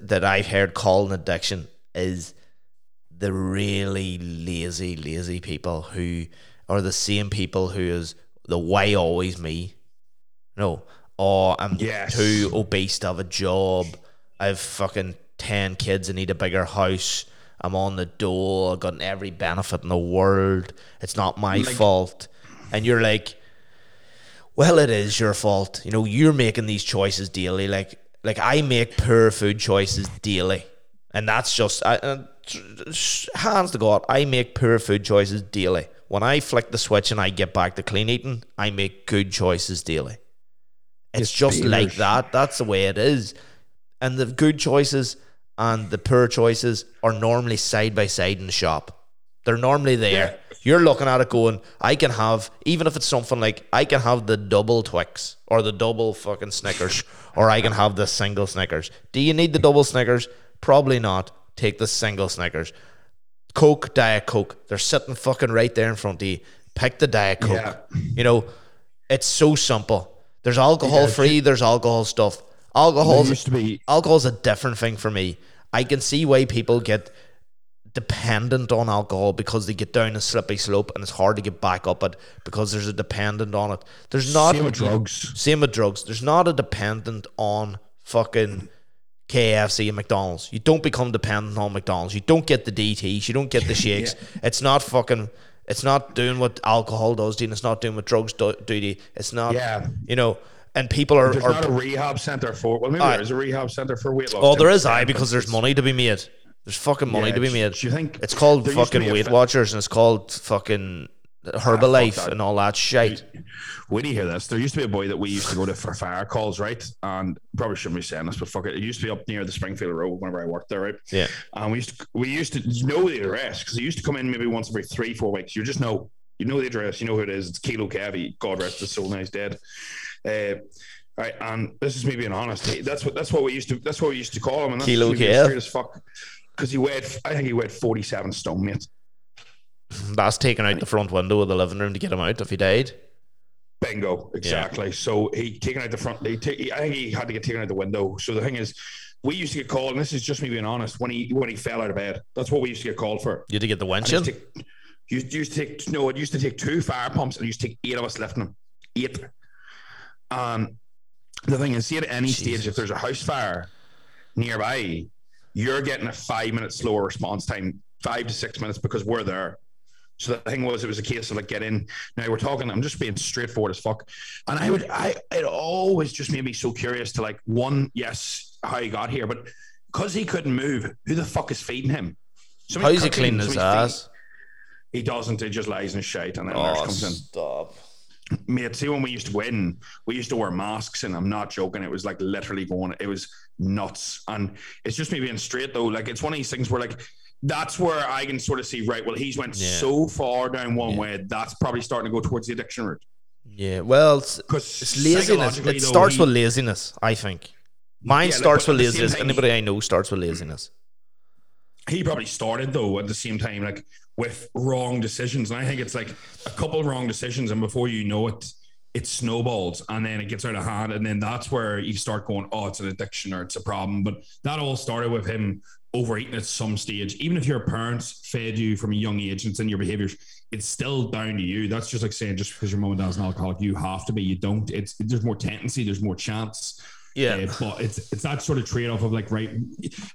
that I've heard call an addiction is the really lazy, lazy people who are the same people who is the why always me. No, oh, I'm yes. too obese to have a job. I've fucking ten kids and need a bigger house. I'm on the dole. I've gotten every benefit in the world. It's not my like- fault. And you're like, well, it is your fault. You know, you're making these choices daily. Like, Like, I make poor food choices daily. And that's just... I, uh, hands to God, I make poor food choices daily. When I flick the switch and I get back to clean eating, I make good choices daily. It's, it's just bearish. Like that. That's the way it is. And the good choices and the poor choices are normally side by side in the shop. They're normally there. Yeah. You're looking at it going, I can have, even if it's something like, I can have the double Twix or the double fucking Snickers or I can have the single Snickers. Do you need the double Snickers? Probably not. Take the single Snickers. Coke, Diet Coke. They're sitting fucking right there in front of you. Pick the Diet Coke. Yeah. You know, it's so simple. There's alcohol yeah, free, there's alcohol stuff. Alcohol's, used to be- alcohol's a different thing for me. I can see why people get... dependent on alcohol because they get down a slippy slope and it's hard to get back up it because there's a dependent on it. There's not same with drugs. Same with drugs. There's not a dependent on fucking K F C and McDonald's. You don't become dependent on McDonald's. You don't get the D Ts. You don't get the shakes. yeah. It's not fucking. It's not doing what alcohol does to you. And it's not doing what drugs do, do to you. It's not. Yeah. You know. And people are. There's are, not a rehab center for. Well, maybe uh, there is a rehab center for weight loss. Oh, there is. I because there's money to be made. There's fucking money yeah, to be made. Do you think it's called fucking Weight Watchers and it's called fucking Herbalife and all that shit? When you hear this, there used to be a boy that we used to go to for fire calls, right? And probably shouldn't be saying this, but fuck it, it used to be up near the Springfield Road whenever I worked there, right? Yeah. And we used to we used to know the address because he used to come in maybe once every three, four weeks. You just know, you know the address, you know who it is. It's Kilo Kevy. God rest his soul, now he's dead. Uh, Right, and this is me being honest. That's what that's what we used to that's what we used to call him. And that's Kilo Kev as fuck, because he weighed. I think he weighed forty-seven stone, mate. That's taken out the front window of the living room to get him out if he died. Bingo, exactly. Yeah. So he taken out the front. He take, I think he had to get taken out the window. So the thing is, we used to get called, and this is just me being honest. When he when he fell out of bed, that's what we used to get called for. You had to get the winch in. You used to take no. It used to take two fire pumps, and it used to take eight of us lifting him. Eight. Um. The thing is, see, at any Jesus. stage, if there's a house fire nearby, you're getting a five-minute slower response time, five to six minutes, because we're there. So the thing was, it was a case of, like, get in. Now, we're talking, I'm just being straightforward as fuck. And I would, I, it always just made me so curious to, like, one, yes, how he got here, but because he couldn't move, who the fuck is feeding him? Somebody How's he cleaning his ass? Feeding. He doesn't. He just lies in his shite, and then oh, nurse comes in. Stop. Mate, see, when we used to win, we used to wear masks, and I'm not joking. It was like literally going, it was nuts. And it's just me being straight, though. Like, it's one of these things where, like, that's where I can sort of see, right, well, he's went yeah. so far down one yeah. way, that's probably starting to go towards the addiction route. Yeah, well, it's, it's laziness. It starts though, with he, laziness, I think. Mine yeah, starts like, with laziness. Time, Anybody I know starts with laziness. He probably started, though, at the same time, like, with wrong decisions. And I think it's like a couple of wrong decisions, and before you know it, it snowballs, and then it gets out of hand, and then that's where you start going, oh, it's an addiction or it's a problem. But that all started with him overeating at some stage. Even if your parents fed you from a young age and it's in your behaviors, it's still down to you. That's just like saying just because your mom and dad's an alcoholic, you have to be. You don't. It's there's more tendency, there's more chance. Yeah, uh, but it's it's that sort of trade-off of like, right,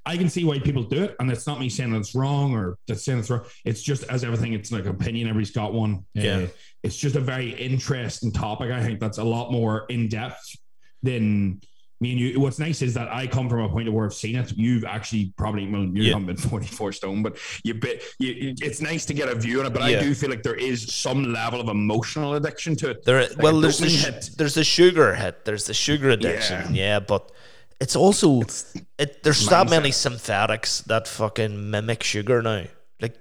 I can see why people do it, and it's not me saying that's wrong or that's saying it's wrong. It's just, as everything, it's like opinion. Everybody's got one. Yeah, uh, it's just a very interesting topic. I think that's a lot more in depth than me and you, what's nice is that I come from a point of where I've seen it. You've actually probably, well, you yeah. haven't been forty-four stone, but you bit, you, it's nice to get a view on it. But yeah. I do feel like there is some level of emotional addiction to it. There, like well, there's the hit. there's the sugar hit, there's the sugar addiction, yeah. yeah but it's also it's, it, there's that many synthetics that fucking mimic sugar now. Like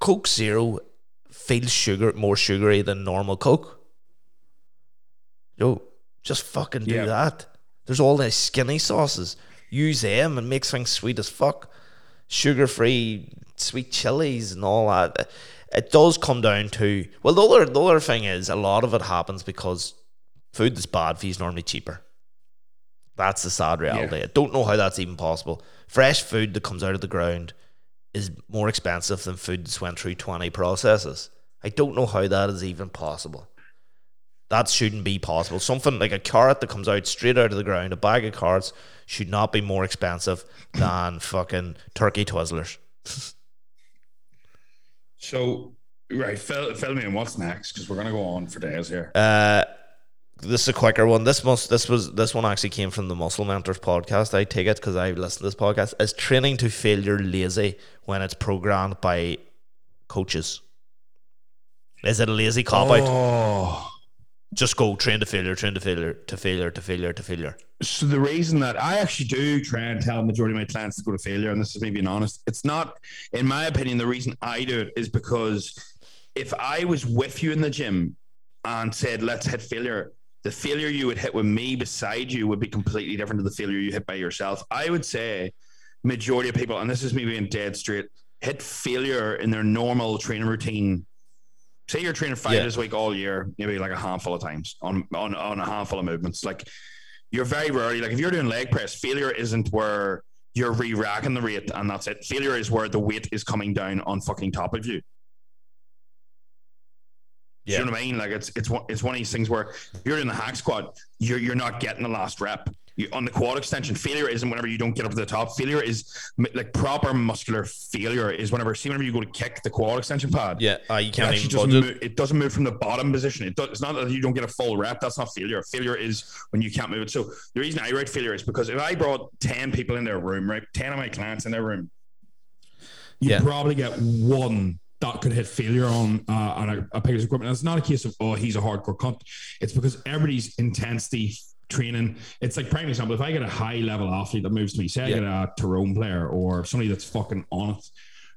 Coke Zero feels sugar more sugary than normal Coke. Yo, just fucking do yeah. that. There's all these skinny sauces. Use them and makes things sweet as fuck. Sugar-free sweet chilies and all that. It does come down to... Well, the other, the other thing is a lot of it happens because food that's bad for you is normally cheaper. That's the sad reality. Yeah. I don't know how that's even possible. Fresh food that comes out of the ground is more expensive than food that's went through twenty processes. I don't know how that is even possible. That shouldn't be possible. Something like a carrot that comes out straight out of the ground, a bag of carrots, should not be more expensive than fucking turkey Twizzlers. So, right, fill, fill me in what's next, because we're going to go on for days here. Uh, this is a quicker one. This must, this was this one actually came from the Muscle Mentors podcast. I take it because I listen to this podcast. Is training to failure lazy when it's programmed by coaches? Is it a lazy cop-out? Oh. Just go train to failure, train to failure, to failure, to failure, to failure. So the reason that I actually do try and tell the majority of my clients to go to failure, and this is me being honest, it's not, in my opinion, the reason I do it is because if I was with you in the gym and said, let's hit failure, the failure you would hit with me beside you would be completely different to the failure you hit by yourself. I would say majority of people, and this is me being dead straight, hit failure in their normal training routine. Say you're training five yeah. days a week all year, maybe like a handful of times on, on, on a handful of movements. Like you're very rarely, like if you're doing leg press, failure isn't where you're re-racking the rate and that's it. Failure is where the weight is coming down on fucking top of you. Yeah. Do you know what I mean? Like it's, it's one, it's one of these things where if you're doing the hack squat, you're, you're not getting the last rep. You, on the quad extension, failure isn't whenever you don't get up to the top. Failure is like proper muscular failure is whenever see whenever you go to kick the quad extension pad. Yeah, uh, you can't even doesn't move, it doesn't move from the bottom position. It does, it's not that you don't get a full rep. That's not failure. Failure is when you can't move it. So the reason I write failure is because if I brought ten people in their room, right, ten of my clients in their room, you yeah. probably get one that could hit failure on uh, on a, a piece of equipment. And it's not a case of oh he's a hardcore cunt. It's because everybody's intensity. Training, it's like prime example. If I get a high level athlete that moves to me, say I yeah. get a Tyrone player or somebody that's fucking on it,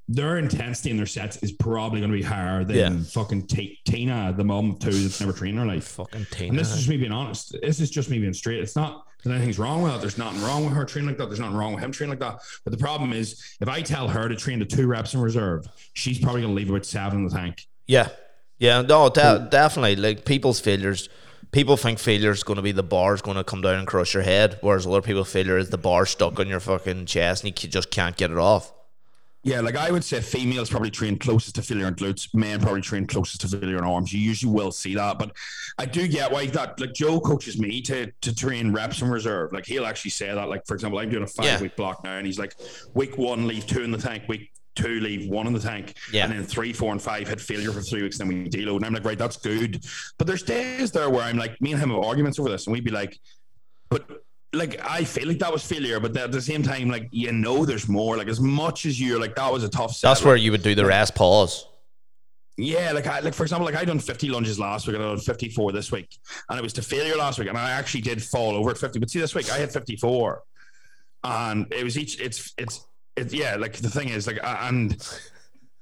their intensity in their sets is probably going to be higher than yeah. fucking t- Tina, the mom of two that's never trained in her life. Fucking Tina. And this is just me being honest. This is just me being straight. It's not that anything's wrong with it. There's nothing wrong with her training like that. There's nothing wrong with him training like that. But the problem is, if I tell her to train to two reps in reserve, she's probably going to leave about seven in the tank. Yeah, yeah, no, de- so, definitely. Like people's failures. People think failure is going to be the bar is going to come down and crush your head, whereas other people failure is the bar stuck on your fucking chest and you just can't get it off. Yeah, like I would say females probably train closest to failure in glutes, men probably train closest to failure in arms. You usually will see that, but I do get why that, like Joe coaches me to to train reps in reserve. Like he'll actually say that, like for example, I'm doing a five yeah. week block now and he's like, week one, leave two in the tank, week two, leave one in the tank, yeah. and then three, four, and five hit failure for three weeks, and then we deload. And I'm like, right, that's good. But there's days there where I'm like, me and him have arguments over this, and we'd be like, but like, I feel like that was failure, but at the same time, like, you know, there's more. Like, as much as you're like, that was a tough set. That's like, where you would do the rest pause. Yeah, like I like for example, like I done fifty lunges last week and I done fifty-four this week, and it was to failure last week, and I actually did fall over at fifty. But see, this week I had fifty-four, and it was each. It's it's. It, yeah, like the thing is, like, and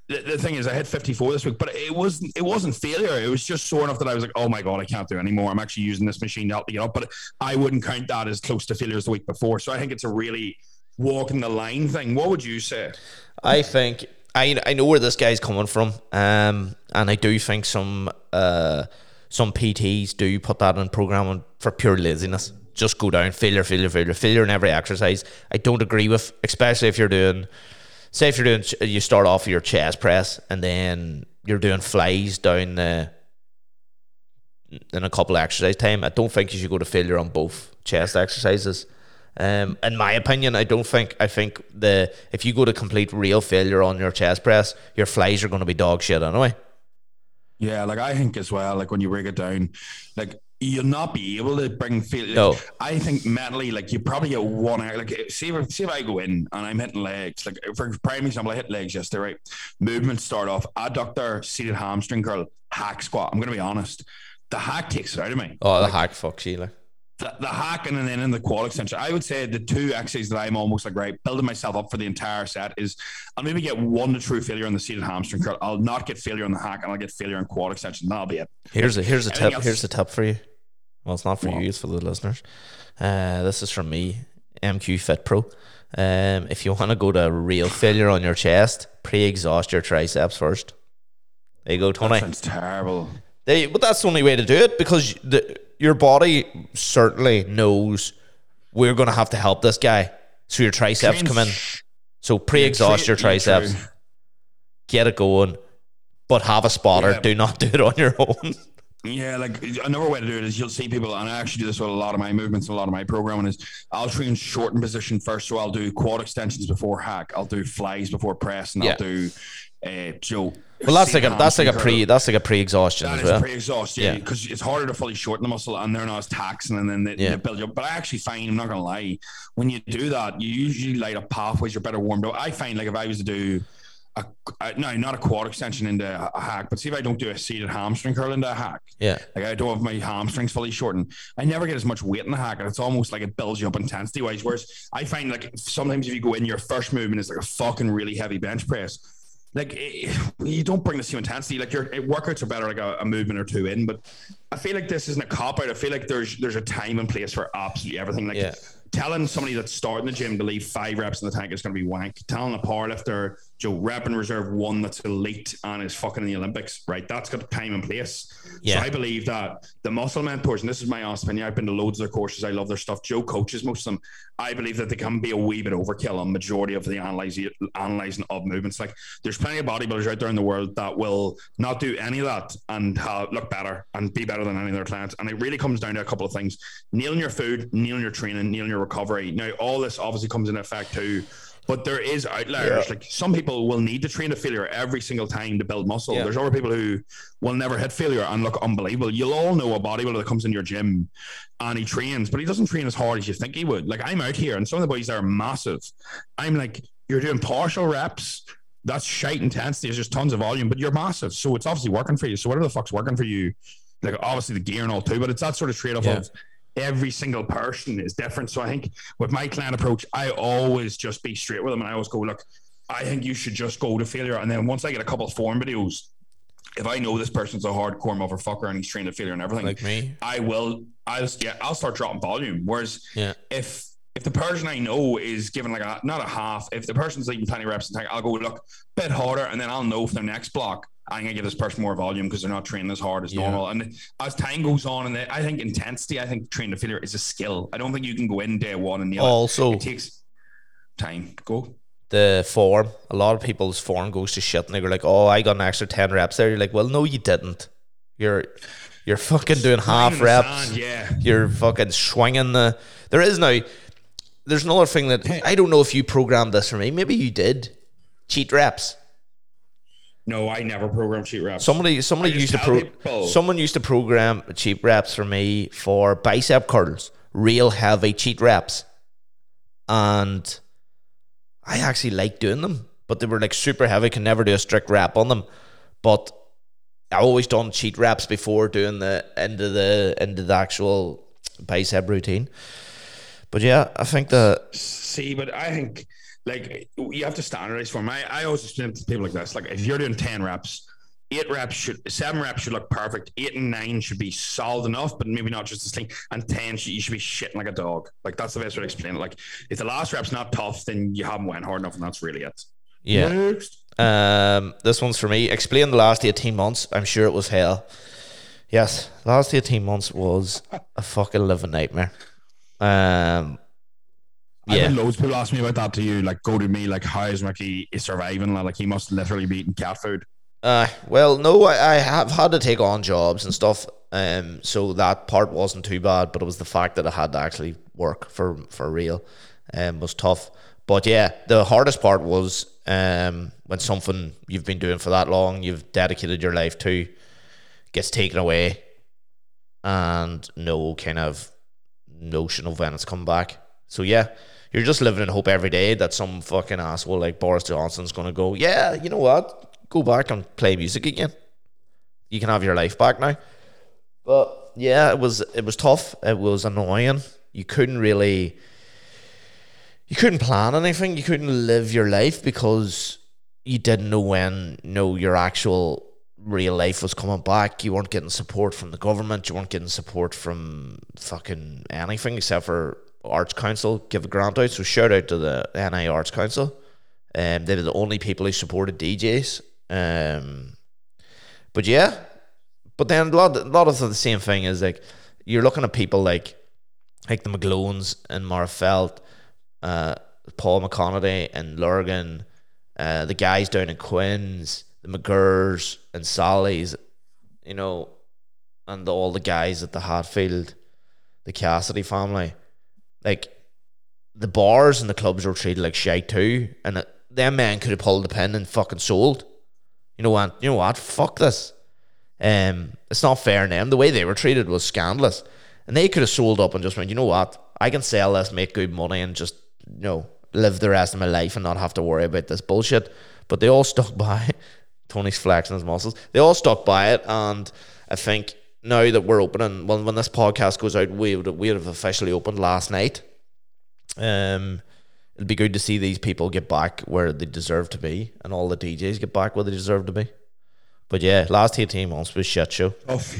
the, the thing is, I hit fifty-four this week, but it wasn't it wasn't failure. It was just sore enough that I was like, oh my god, I can't do it anymore. I'm actually using this machine to help me up, but I wouldn't count that as close to failure as the week before. So I think it's a really walking the line thing. What would you say? I think I I know where this guy's coming from, um, and I do think some uh some P Ts do put that in programming for pure laziness. Just go down, failure, failure, failure, failure in every exercise. I don't agree with, especially if you're doing, say if you're doing, you start off with your chest press and then you're doing flies down the, in a couple of exercise time. I don't think you should go to failure on both chest exercises. Um, in my opinion, I don't think, I think the, if you go to complete real failure on your chest press, your flies are going to be dog shit anyway. Yeah, like I think as well, like when you break it down, like, you'll not be able to bring feel. Like, no. I think mentally, like you probably get one hour. Like, see if, see if I go in and I'm hitting legs. Like, for prime example, I hit legs yesterday, right? Movements start off adductor, seated hamstring curl, hack squat. I'm going to be honest. The hack takes it out of me. Oh, the like, hack fucks you, like. The, the hack and then in the quad extension. I would say the two exercises that I'm almost like, right, building myself up for the entire set is I'll maybe get one to true failure on the seated hamstring curl. I'll not get failure on the hack and I'll get failure on quad extension. That'll be it. Here's a, here's a tip. Else, here's a tip for you. Well, it's not for well, you, it's for the listeners. Uh, this is from me, M Q Fit Pro. Um, if you want to go to real failure on your chest, pre-exhaust your triceps first. There you go, Tony. That sounds terrible. They, but that's the only way to do it because the, your body certainly knows we're going to have to help this guy. So your triceps Clean. come in. So pre-exhaust your triceps. Get it going. But have a spotter. Yeah. Do not do it on your own. Yeah, like another way to do it is you'll see people, and I actually do this with a lot of my movements, a lot of my programming is I'll train shortened position first. So I'll do quad extensions before hack. I'll do flies before press, and yeah. I'll do... Uh, Joe. Well, that's like a that's like a pre that's like a pre-exhaustion. That as well. is pre-exhaustion, yeah, because it's harder to fully shorten the muscle, and they're not as taxing, and then they, yeah. they build you up. But I actually find, I'm not gonna lie, when you do that, you usually light up pathways. You're better warmed up. I find like if I was to do a, a no, not a quad extension into a, a hack, but see if I don't do a seated hamstring curl into a hack. Yeah, like I don't have my hamstrings fully shortened. I never get as much weight in the hack, and it's almost like it builds you up intensity wise. Whereas I find like sometimes if you go in, your first movement is like a fucking really heavy bench press. Like it, you don't bring the same intensity. Like your it, workouts are better, like a, a movement or two in. But I feel like this isn't a cop out. I feel like there's there's a time and place for absolutely everything. Like yeah. telling somebody that's starting the gym to leave five reps in the tank is going to be wank. Telling a powerlifter to rep and reserve one that's elite and is fucking in the Olympics, right? That's got time and place. Yeah. So I believe that the muscle mentors, and this is my honest opinion, I've been to loads of their courses. I love their stuff. Joe coaches most of them. I believe that they can be a wee bit overkill on majority of the analyzing, analyzing of movements. Like there's plenty of bodybuilders out there in the world that will not do any of that and uh, look better and be better than any of their clients. And it really comes down to a couple of things. Nailing your food, nailing your training, nailing your recovery. Now, all this obviously comes into effect too, but there is outliers. Yeah. Like some people will need to train to failure every single time to build muscle. Yeah. There's other people who will never hit failure and look unbelievable. You'll all know a bodybuilder that comes in your gym and he trains, but he doesn't train as hard as you think he would. Like I'm out here and some of the boys are massive. I'm like, you're doing partial reps. That's shite intensity. There's just tons of volume, but you're massive. So it's obviously working for you. So whatever the fuck's working for you, like obviously the gear and all too, but it's that sort of trade-off yeah. of every single person is different. So I think with my client approach, I always just be straight with them. And I always go, look, I think you should just go to failure. And then once I get a couple of form videos, if I know this person's a hardcore motherfucker and he's trained to failure and everything, like me, I will, I'll yeah, I'll start dropping volume. Whereas yeah. if, if the person I know is given like a, not a half, if the person's leaving tiny reps and tank, I'll go look a bit harder. And then I'll know for their next block, I'm going to give this person more volume because they're not training as hard as yeah. normal. And as time goes on, and I think intensity, I think training to failure is a skill. I don't think you can go in day one and nail also, it. Also, it takes time. Go. The form. A lot of people's form goes to shit and they're like, oh, I got an extra ten reps there. You're like, well, no, you didn't. You're you're fucking doing half reps. Sand, yeah. You're fucking swinging the... There is now... There's another thing that... Hey. I don't know if you programmed this for me. Maybe you did. Cheat reps. No, I never programmed cheat reps. Somebody, somebody used to pro- someone used to program cheat reps for me for bicep curls, real heavy cheat reps, and I actually liked doing them. But they were like super heavy; can never do a strict rep on them. But I always done cheat reps before doing the end of the end of the actual bicep routine. But yeah, I think that see, but I think. Like, you have to standardize for them. I, I always explain to people like this. Like, if you're doing ten reps, eight reps should, seven reps should look perfect. Eight and nine should be solid enough, but maybe not just this thing. And ten, should, you should be shitting like a dog. Like, that's the best way to explain it. Like, if the last rep's not tough, then you haven't went hard enough, and that's really it. Yeah. Next. Um, this one's for me. Explain the last eighteen months. I'm sure it was hell. Yes, last eighteen months was a fucking living nightmare. Um... Yeah. I've had loads of people ask me about that to you, like go to me, like how is Ricky surviving? Like he must literally be eating cat food. Uh, well, no, I, I have had to take on jobs and stuff, um, so that part wasn't too bad, but it was the fact that I had to actually work for, for real um, was tough. But yeah, the hardest part was um, when something you've been doing for that long, you've dedicated your life to, gets taken away. and no kind of notion of when it's come back. So yeah, you're just living in hope every day that some fucking asshole like Boris Johnson's going to go, yeah, you know what, go back and play music again. You can have your life back now. But yeah, it was it was tough. It was annoying. You couldn't really, you couldn't plan anything. You couldn't live your life because you didn't know when, no, your actual real life was coming back. You weren't getting support from the government. You weren't getting support from fucking anything except for Arts Council. Give a grant out. So shout out to the N I Arts Council. Um, they were the only people who supported D Js. Um, but yeah, but then a lot, a lot of the same thing is like you're looking at people like like the McGlones and Marfelt, uh, Paul McConaughey and Lurgan, uh, the guys down in Quinn's, the McGurrs and Sally's, you know, and all the guys at the Hatfield, the Cassidy family. Like, the bars and the clubs were treated like shite too, and it, them men could have pulled the pin and fucking sold. You know what? You know what? Fuck this. Um, it's not fair on them. The way they were treated was scandalous, and they could have sold up and just went, you know what? I can sell this, make good money, and just, you know, live the rest of my life and not have to worry about this bullshit. But they all stuck by it. Tony's flexing his muscles. They all stuck by it, and I think now that we're opening, when when this podcast goes out, we would we would have officially opened last night. Um, it'd be good to see these people get back where they deserve to be, and all the D Js get back where they deserve to be. But yeah, last eighteen months was a shit show. Tough,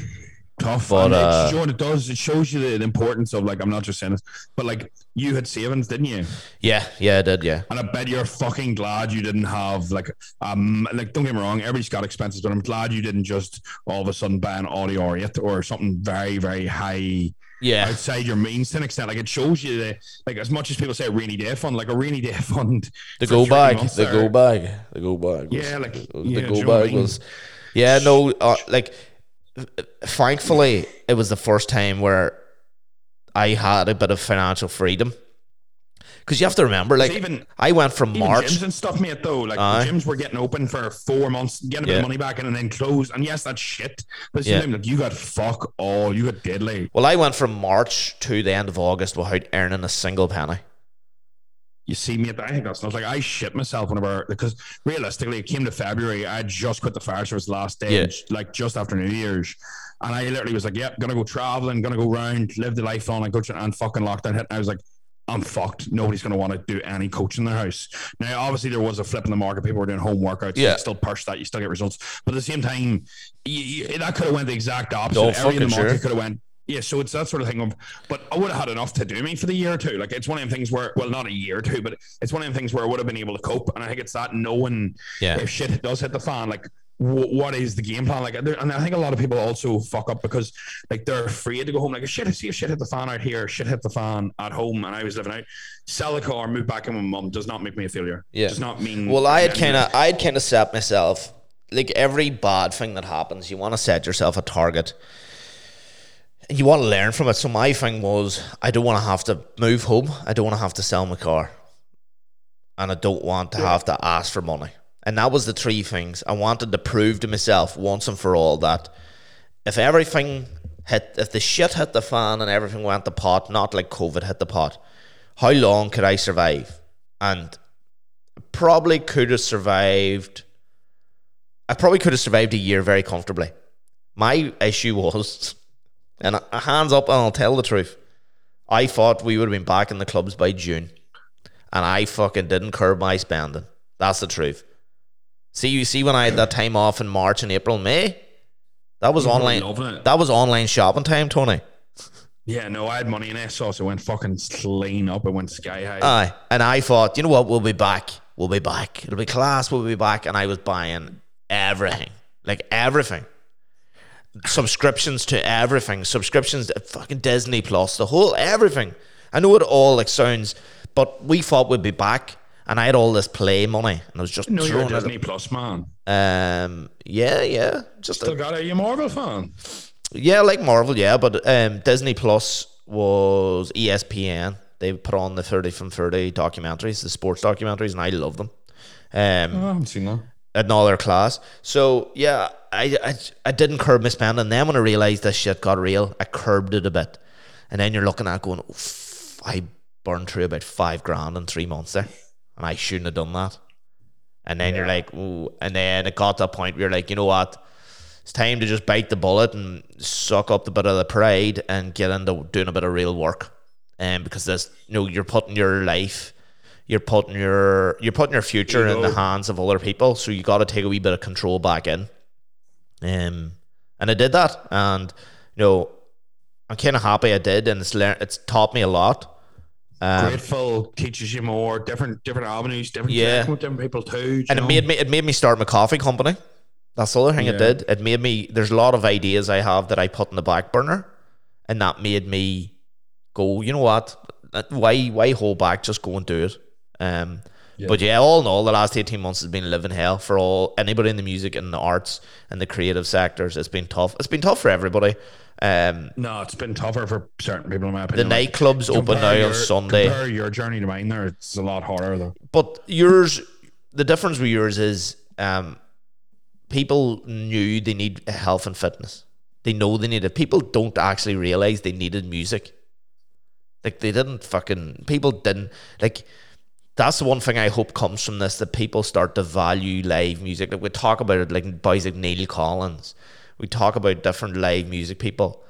tough. But and uh, sure, it does. It shows you the importance of, like, I'm not just saying this, but like, you had savings, didn't you? Yeah, yeah, I did, yeah. And I bet you're fucking glad you didn't have, like, um, like, don't get me wrong, everybody's got expenses, but I'm glad you didn't just all of a sudden buy an Audi R eight or something very, very high, yeah, outside your means to an extent. Like, it shows you the, like, as much as people say a rainy day fund, like a rainy day fund. The go bag, the go bag, the go bag. Was, yeah, like, the yeah, go bag was, yeah, no, uh, like, thankfully, it was the first time where I had a bit of financial freedom, because you have to remember, like, even, I went from even March gyms and stuff, mate. Though, like, uh, the gyms were getting open for four months, getting yeah. the money back, in and then closed. And yes, that's shit. But yeah. like, you got fuck all. You got deadly. Well, I went from March to the end of August without earning a single penny. You see, mate, I think that's not, like, I shit myself whenever, because realistically, it came to February. I just quit the fire service last day, yeah. like just after New Year's. And I literally was like, yep, gonna go traveling, gonna go round, live the life on, and coaching, and fucking lockdown hit. And I was like, I'm fucked. Nobody's gonna want to do any coaching in their house. Now, obviously, there was a flip in the market. People were doing home workouts. Yeah. You still push that. You still get results. But at the same time, you, you, that could have went the exact opposite. No, every in the market sure. could have went. Yeah, so it's that sort of thing. Of, but I would have had enough to do me for the year or two. Like, it's one of them things where, well, not a year or two, but it's one of them things where I would have been able to cope. And I think it's that knowing yeah. if shit does hit the fan, like, what is the game plan? Like, and I think a lot of people also fuck up because, like, they're afraid to go home. Like, shit, I see if shit hit the fan out here, shit hit the fan at home, and I was living out. Sell the car, move back in with mum does not make me a failure. Yeah, does not mean. Well, I had kind of, I had kind of set myself, like, every bad thing that happens, you want to set yourself a target. And you want to learn from it. So my thing was, I don't want to have to move home. I don't want to have to sell my car, and I don't want to yeah. have to ask for money. And that was the three things I wanted to prove to myself once and for all, that if everything hit, if the shit hit the fan and everything went to pot, not like COVID hit the pot, how long could I survive? And probably could have survived, I probably could have survived a year very comfortably. My issue was, and hands up and I'll tell the truth, I thought we would have been back in the clubs by June, and I fucking didn't curb my spending. That's the truth. See, you see, when I had that time off in March and April, May, that was online. That was online shopping time, Tony. Yeah, no, I had money in S O S, so it so went fucking slain up. It went sky high. Aye, and I thought, you know what? We'll be back. We'll be back. It'll be class. We'll be back. And I was buying everything, like everything, subscriptions to everything, subscriptions to fucking Disney Plus, the whole everything. I know it all, like, sounds, but we thought we'd be back. And I had all this play money, and I was just. No, you're a Disney Plus man. Um, yeah, yeah. Just still a, got a you Marvel fan. Yeah, I like Marvel, yeah, but um, Disney Plus was E S P N. They put on the thirty from thirty documentaries, the sports documentaries, and I love them. Um, oh, I haven't seen that. another class. So yeah, I, I, I didn't curb my spend, and then when I realised this shit got real, I curbed it a bit. And then you're looking at going, oh, f- I burned through about five grand in three months there, and I shouldn't have done that. And then yeah. you're like, ooh. And then it got to a point where you're like, you know what, it's time to just bite the bullet and suck up the bit of the pride and get into doing a bit of real work. And um, because this, you know, you're putting your life, you're putting your you're putting your future you know. in the hands of other people, so you got to take a wee bit of control back in. Um, and I did that, and you know, I'm kind of happy I did, and it's learned, it's taught me a lot. Um, Grateful teaches you more, different different avenues, different yeah. different people too. And it know? made me it made me start my coffee company. That's the other thing yeah. it did. It made me. There's a lot of ideas I have that I put in the back burner, and that made me go, you know what? Why why hold back? Just go and do it. Um, yeah. But yeah, all in all, the last eighteen months has been living hell for all anybody in the music and the arts and the creative sectors. It's been tough. It's been tough for everybody. Um, no, it's been tougher for certain people, in my opinion. The nightclubs like, open now your, on Sunday. Compare your journey to mine there, it's a lot harder though. But yours, the difference with yours is, um, people knew they need health and fitness. They know they need it. People don't actually realize they needed music. Like they didn't fucking. People didn't like. That's the one thing I hope comes from this, that people start to value live music. Like we talk about it, like boys like Neil Collins. We talk about different live music people.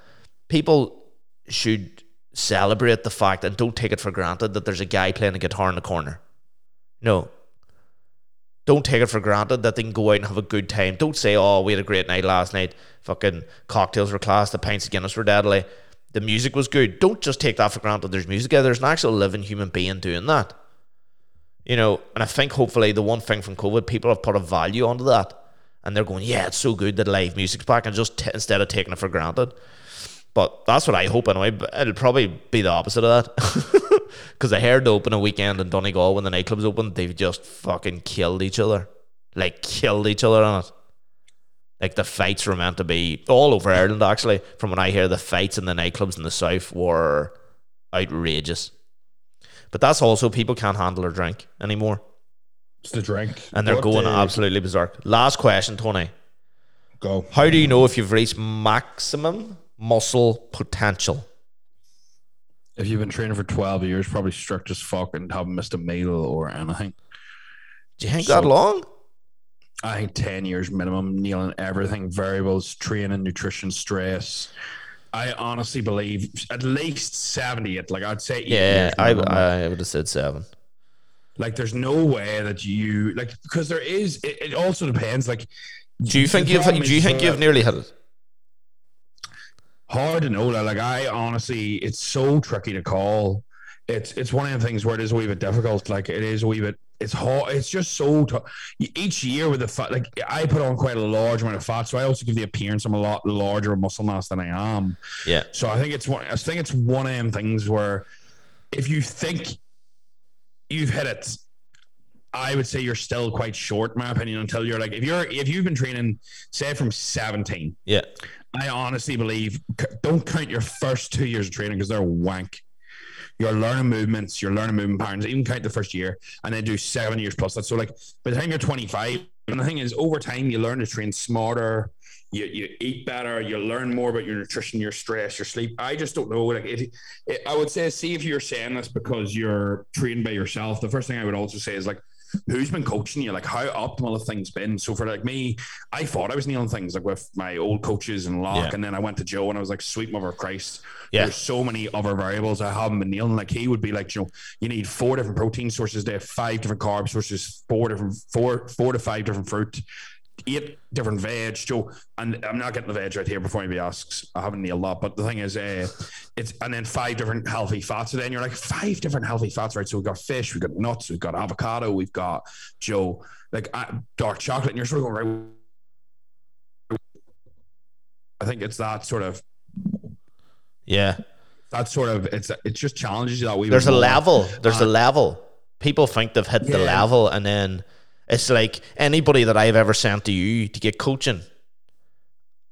People should celebrate the fact and don't take it for granted that there's a guy playing a guitar in the corner. No. Don't take it for granted that they can go out and have a good time. Don't say, oh, we had a great night last night. Fucking cocktails were class. The pints of Guinness were deadly. The music was good. Don't just take that for granted. There's music out there. There's an actual living human being doing that. You know, and I think hopefully the one thing from COVID, people have put a value onto that. And they're going, yeah, it's so good that live music's back, and just t- instead of taking it for granted. But that's what I hope anyway. But it'll probably be the opposite of that. Because I heard the opening weekend in Donegal when the nightclubs opened, they just fucking killed each other. Like, killed each other on it. Like, the fights were meant to be all over Ireland, actually. From when I hear, the fights in the nightclubs in the south were outrageous. But that's also, people can't handle their drink anymore. It's the drink. And they're what going day? absolutely berserk. Last question, Tony. Go. How do you know if you've reached maximum muscle potential? If you've been training for twelve years, probably strict as fuck and haven't missed a meal or anything. Do you think so, that long? I think ten years minimum, nailing everything, variables, training, nutrition, stress. I honestly believe at least seventy-eight. Like I'd say, yeah, I, I would have said seven. Like, there's no way that you like, because there is. It, it also depends. Like, do you think you've? Do you think you've nearly hit it? Hard to know. Like, I honestly, it's so tricky to call. It's it's one of the things where it is a wee bit difficult. Like, it is a wee bit. It's hard. It's just so tough. Each year with the fat, like I put on quite a large amount of fat, so I also give the appearance I'm a lot larger muscle mass than I am. Yeah. So I think it's one. I think it's one of them things where if you think you've hit it, I would say you're still quite short, my opinion, until you're like, if you're, if you've been training, say from seventeen. Yeah. I honestly believe, don't count your first two years of training because they're wank. You're learning movements, you're learning movement patterns, even count the first year and then do seven years plus that. So like by the time you're twenty-five, and the thing is over time, you learn to train smarter, you, you eat better, you learn more about your nutrition, your stress, your sleep. I just don't know. Like it, it, I would say, see if you're saying this because you're trained by yourself. The first thing I would also say is like, who's been coaching you? Like how optimal have things been? So for like me, I thought I was nailing things like with my old coaches and Locke. Yeah. And then I went to Joe and I was like, sweet mother of Christ. Yeah. There's so many other variables I haven't been nailing. Like he would be like, you know, you need four different protein sources there, five different carb sources, four different, four, four to five different fruit, eight different veg, Joe. And I'm not getting the veg right here before anybody asks. I haven't nailed that. But the thing is, uh, it's, and then five different healthy fats. So then you're like, five different healthy fats, right? So we've got fish, we've got nuts, we've got avocado, we've got, Joe, like uh, dark chocolate. And you're sort of going, right? I think it's that sort of. Yeah. That sort of, it's it just challenges you that way. There's a level. There's uh, a level. People think they've hit yeah. the level and then. It's like anybody that I've ever sent to you to get coaching,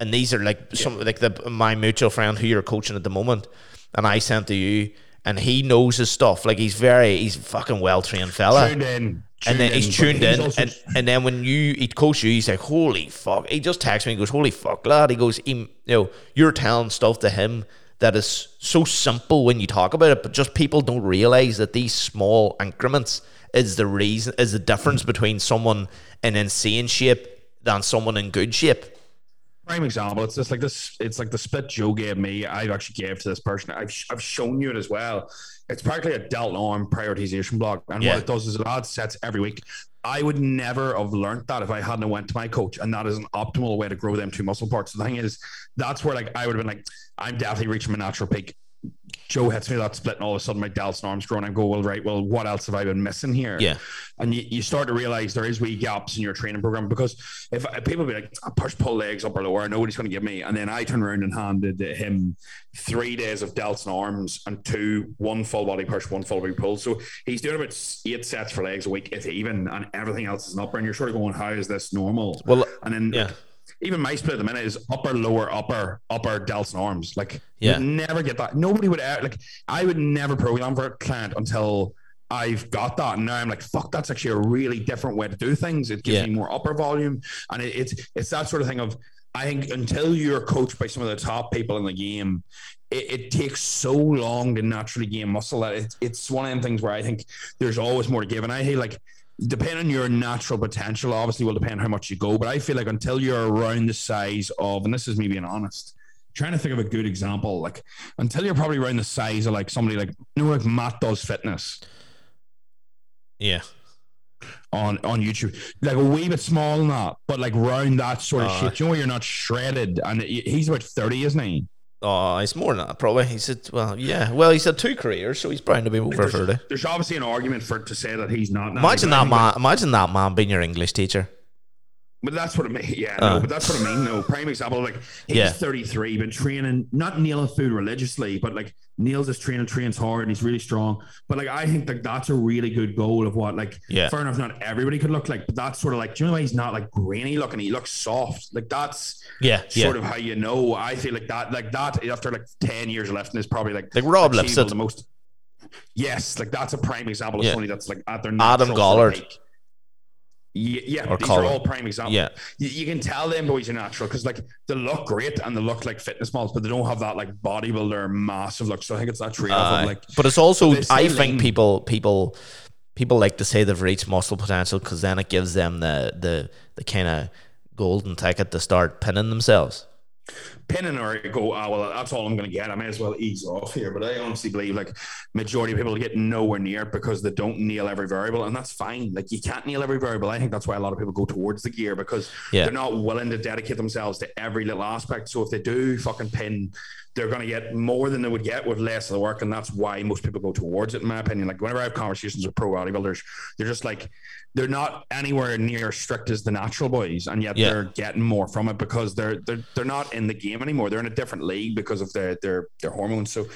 and these are like yeah. some like the my mutual friend who you're coaching at the moment, and I sent to you, and he knows his stuff. Like he's very, he's a fucking well trained fella. Tuned in, and then in, he's tuned in, he's and, and then when you he calls you, he's like, "Holy fuck!" He just texts me and goes, "Holy fuck, lad!" He goes, he, "You know, you're telling stuff to him that is so simple when you talk about it, but just people don't realize that these small increments is the reason, is the difference between someone in insane shape than someone in good shape." Prime example, it's just like this. It's like the spit Joe gave me. I've actually gave to this person. I've I've shown you it as well. It's practically a dealt arm prioritization block, and yeah. what it does is it adds sets every week. I would never have learned that if I hadn't went to my coach, and that is an optimal way to grow them two muscle parts. The thing is, that's where like I would have been like, I'm definitely reaching my natural peak. Joe hits me that split, and all of a sudden my delts and arms grow, and I go, well, right, well, what else have I been missing here? Yeah, and you, you start to realize there is wee gaps in your training program, because if, if people be like, I push pull legs up or lower, I know what he's going to give me, and then I turn around and handed him three days of delts and arms and two, one full body push, one full body pull. So he's doing about eight sets for legs a week, if even, and everything else is an upper, and you're sort of going, how is this normal? Well, and then yeah. Even my split at the minute is upper, lower, upper, upper delts and arms. Like, yeah. You'd never get that. Nobody would ever, like, I would never program for a client until I've got that. And now I'm like, fuck, that's actually a really different way to do things. It gives yeah. me more upper volume. And it, it's it's that sort of thing of, I think until you're coached by some of the top people in the game, it, it takes so long to naturally gain muscle that it, it's one of them things where I think there's always more to give. And I hate, like, depending on your natural potential, obviously will depend on how much you go, but I feel like until you're around the size of, and this is me being honest, trying to think of a good example, like until you're probably around the size of like somebody like, you know, like Matt Does Fitness. Yeah. On on YouTube, like a wee bit small and that, but like round that sort of uh, shit. You know where you're not shredded, and he's about thirty, isn't he? Oh, it's more than that, probably. He said, well, yeah. Well, he's had two careers, so he's bound to be over there's, thirty. There's obviously an argument for to say that he's not. Now. Imagine that man. Imagine that man being your English teacher. But that's what I mean. Yeah, uh. no, but that's what I mean. No, prime example, like he's yeah. thirty-three, been training, not nailing food religiously, but like Neil's is training, trains hard, and he's really strong. But like, I think like that's a really good goal of what, like, yeah. fair enough, not everybody could look like, but that's sort of like, do you know why he's not like grainy looking? He looks soft. Like that's yeah, sort yeah. of how you know. I feel like that, like that after like ten years of lifting is probably like like Rob lifts it the most. Yes, like that's a prime example of yeah. somebody that's like at their Adam Gollard. Like, Yeah, yeah these Colin. Are all prime examples. Yeah. You, you can tell them boys are natural because like they look great and they look like fitness models, but they don't have that like bodybuilder massive look. So I think it's that trade off. Uh, like, but it's also I think lean. people people people like to say they've reached muscle potential because then it gives them the the the kind of golden ticket to start pinning themselves. Pinning or go, ah, oh, well, that's all I'm going to get. I may as well ease off here. But I honestly believe, like, majority of people get nowhere near because they don't nail every variable. And that's fine. Like, you can't nail every variable. I think that's why a lot of people go towards the gear because yeah. they're not willing to dedicate themselves to every little aspect. So if they do fucking pin, they're going to get more than they would get with less of the work. And that's why most people go towards it, in my opinion. Like, whenever I have conversations with pro bodybuilders, they're just like, they're not anywhere near as strict as the natural boys. And yet yeah. they're getting more from it because they're, they're, they're not in the game anymore. They're in a different league because of their, their, their hormones. So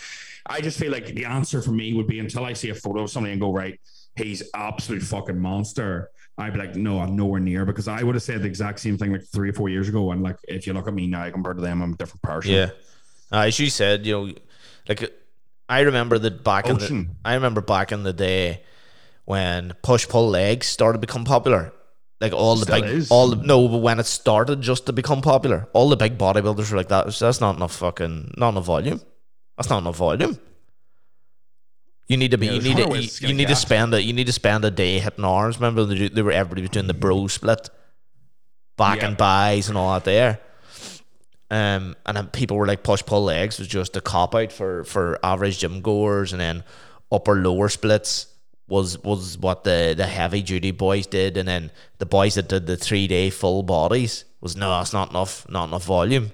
I just feel like the answer for me would be until I see a photo of somebody and go, right, he's absolute fucking monster. I'd be like, no, I'm nowhere near because I would have said the exact same thing like three or four years ago. And like, if you look at me now compared to them, I'm a different person. Yeah. Uh, as you said, you know, like I remember that back Ocean. in the, I remember back in the day when push pull legs started to become popular. Like all the Still big, is. all the, no, but when it started just to become popular, all the big bodybuilders were like that. So that's not enough fucking, not enough volume. That's not enough volume. You need to be, yeah, you need to, you, you need to spend it. You need to spend a day hitting arms. Remember they, they were everybody was doing the bro split, back yeah. and buys and all that there. Um, and then people were like push pull legs was just a cop out for, for average gym goers, and then upper lower splits was was what the, the heavy duty boys did, and then the boys that did the three day full bodies was no, that's not enough, not enough volume.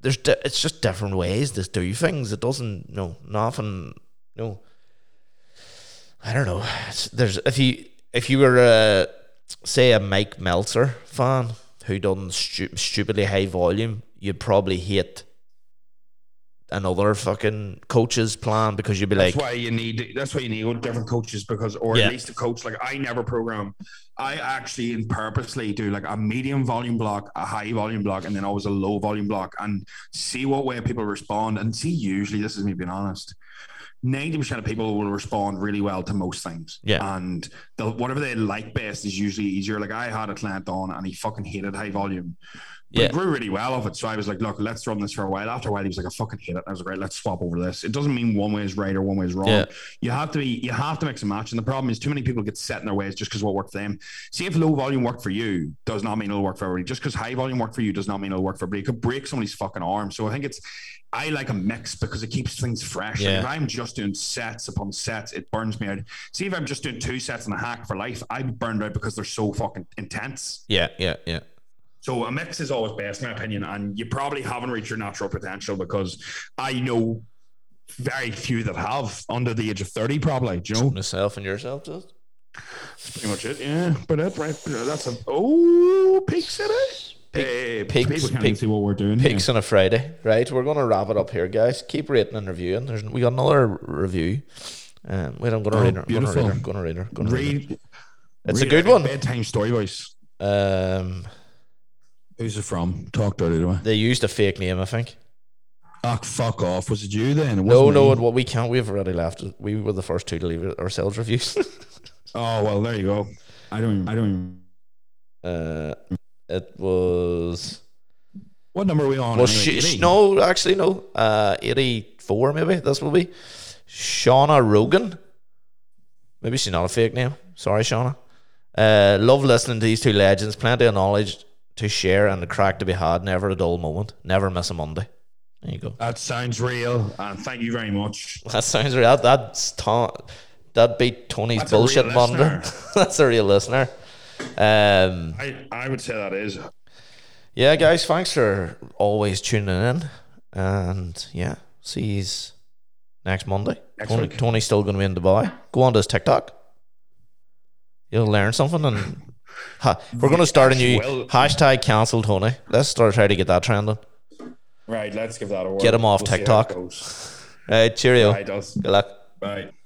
There's di- it's just different ways to do things. It doesn't no nothing no. I don't know. It's, there's if you if you were a, say a Mike Meltzer fan who done stu- stupidly high volume, you'd probably hate another fucking coach's plan because you'd be that's like that's why you need that's why you need different coaches because or yeah. at least a coach. Like I never program. I actually purposely do like a medium volume block, a high volume block, and then always a low volume block and see what way people respond and see. Usually this is me being honest, ninety percent of people will respond really well to most things. Yeah. And the, whatever they like best is usually easier. Like, I had a client on and he fucking hated high volume. But yeah. It grew really well off it. So I was like, look, let's run this for a while. After a while, he was like, I fucking hate it. I was like, right, let's swap over this. It doesn't mean one way is right or one way is wrong. Yeah. You have to be, you have to mix and match. And the problem is too many people get set in their ways just because what worked for them. See, if low volume worked for you, does not mean it'll work for everybody. Just because high volume worked for you does not mean it'll work for everybody. It could break somebody's fucking arm. So I think it's, I like a mix because it keeps things fresh. Yeah. Like if I'm just doing sets upon sets, it burns me out. See, if I'm just doing two sets and a hack for life, I'm burned out because they're so fucking intense. Yeah, yeah, yeah. So a mix is always best, in my opinion, and you probably haven't reached your natural potential because I know very few that have under the age of thirty, probably. Do you know? Myself and yourself, just. That's pretty much it, yeah. But that's right. That's a oh, peaks in it. Peak, hey, peaks, people can't peak, see what we're doing. Peaks here. On a Friday, right? We're going to wrap it up here, guys. Keep rating and reviewing. There's we got another review. Um, wait, I'm going to oh, read her. Beautiful. I'm going to read her. Going to read her. Read, it's read a good one. Bedtime story, boys. Um. Who's it from? Talk dirty to me. They used a fake name, I think. Oh, fuck off. Was it you then? It no, no, me. We can't. We've already left. We were the first two to leave ourselves reviews. Oh, well, there you go. I don't even... I don't even... Uh, it was... What number are we on? Well, anyway? sh- no, actually, no. Uh, eighty-four, maybe. This will be. Shauna Rogan. Maybe she's not a fake name. Sorry, Shauna. Uh, love listening to these two legends. Plenty of knowledge to share and the crack to be had. Never a dull moment. Never miss a Monday. There you go. That sounds real. And thank you very much. That sounds real. That, that's ta- that beat Tony's that's bullshit monitor. That's a real listener. Um, I, I would say that is. Yeah, guys, thanks for always tuning in. And yeah, see yous next Monday. Next Tony, Tony's still going to be in Dubai. Go on to his TikTok. You'll learn something and. Ha, we're going to start a new well, hashtag cancel Tony. Let's start trying to get that trending. Right, let's give that a whirl. Get him off we'll TikTok. Right, cheerio. Bye, good luck. Bye.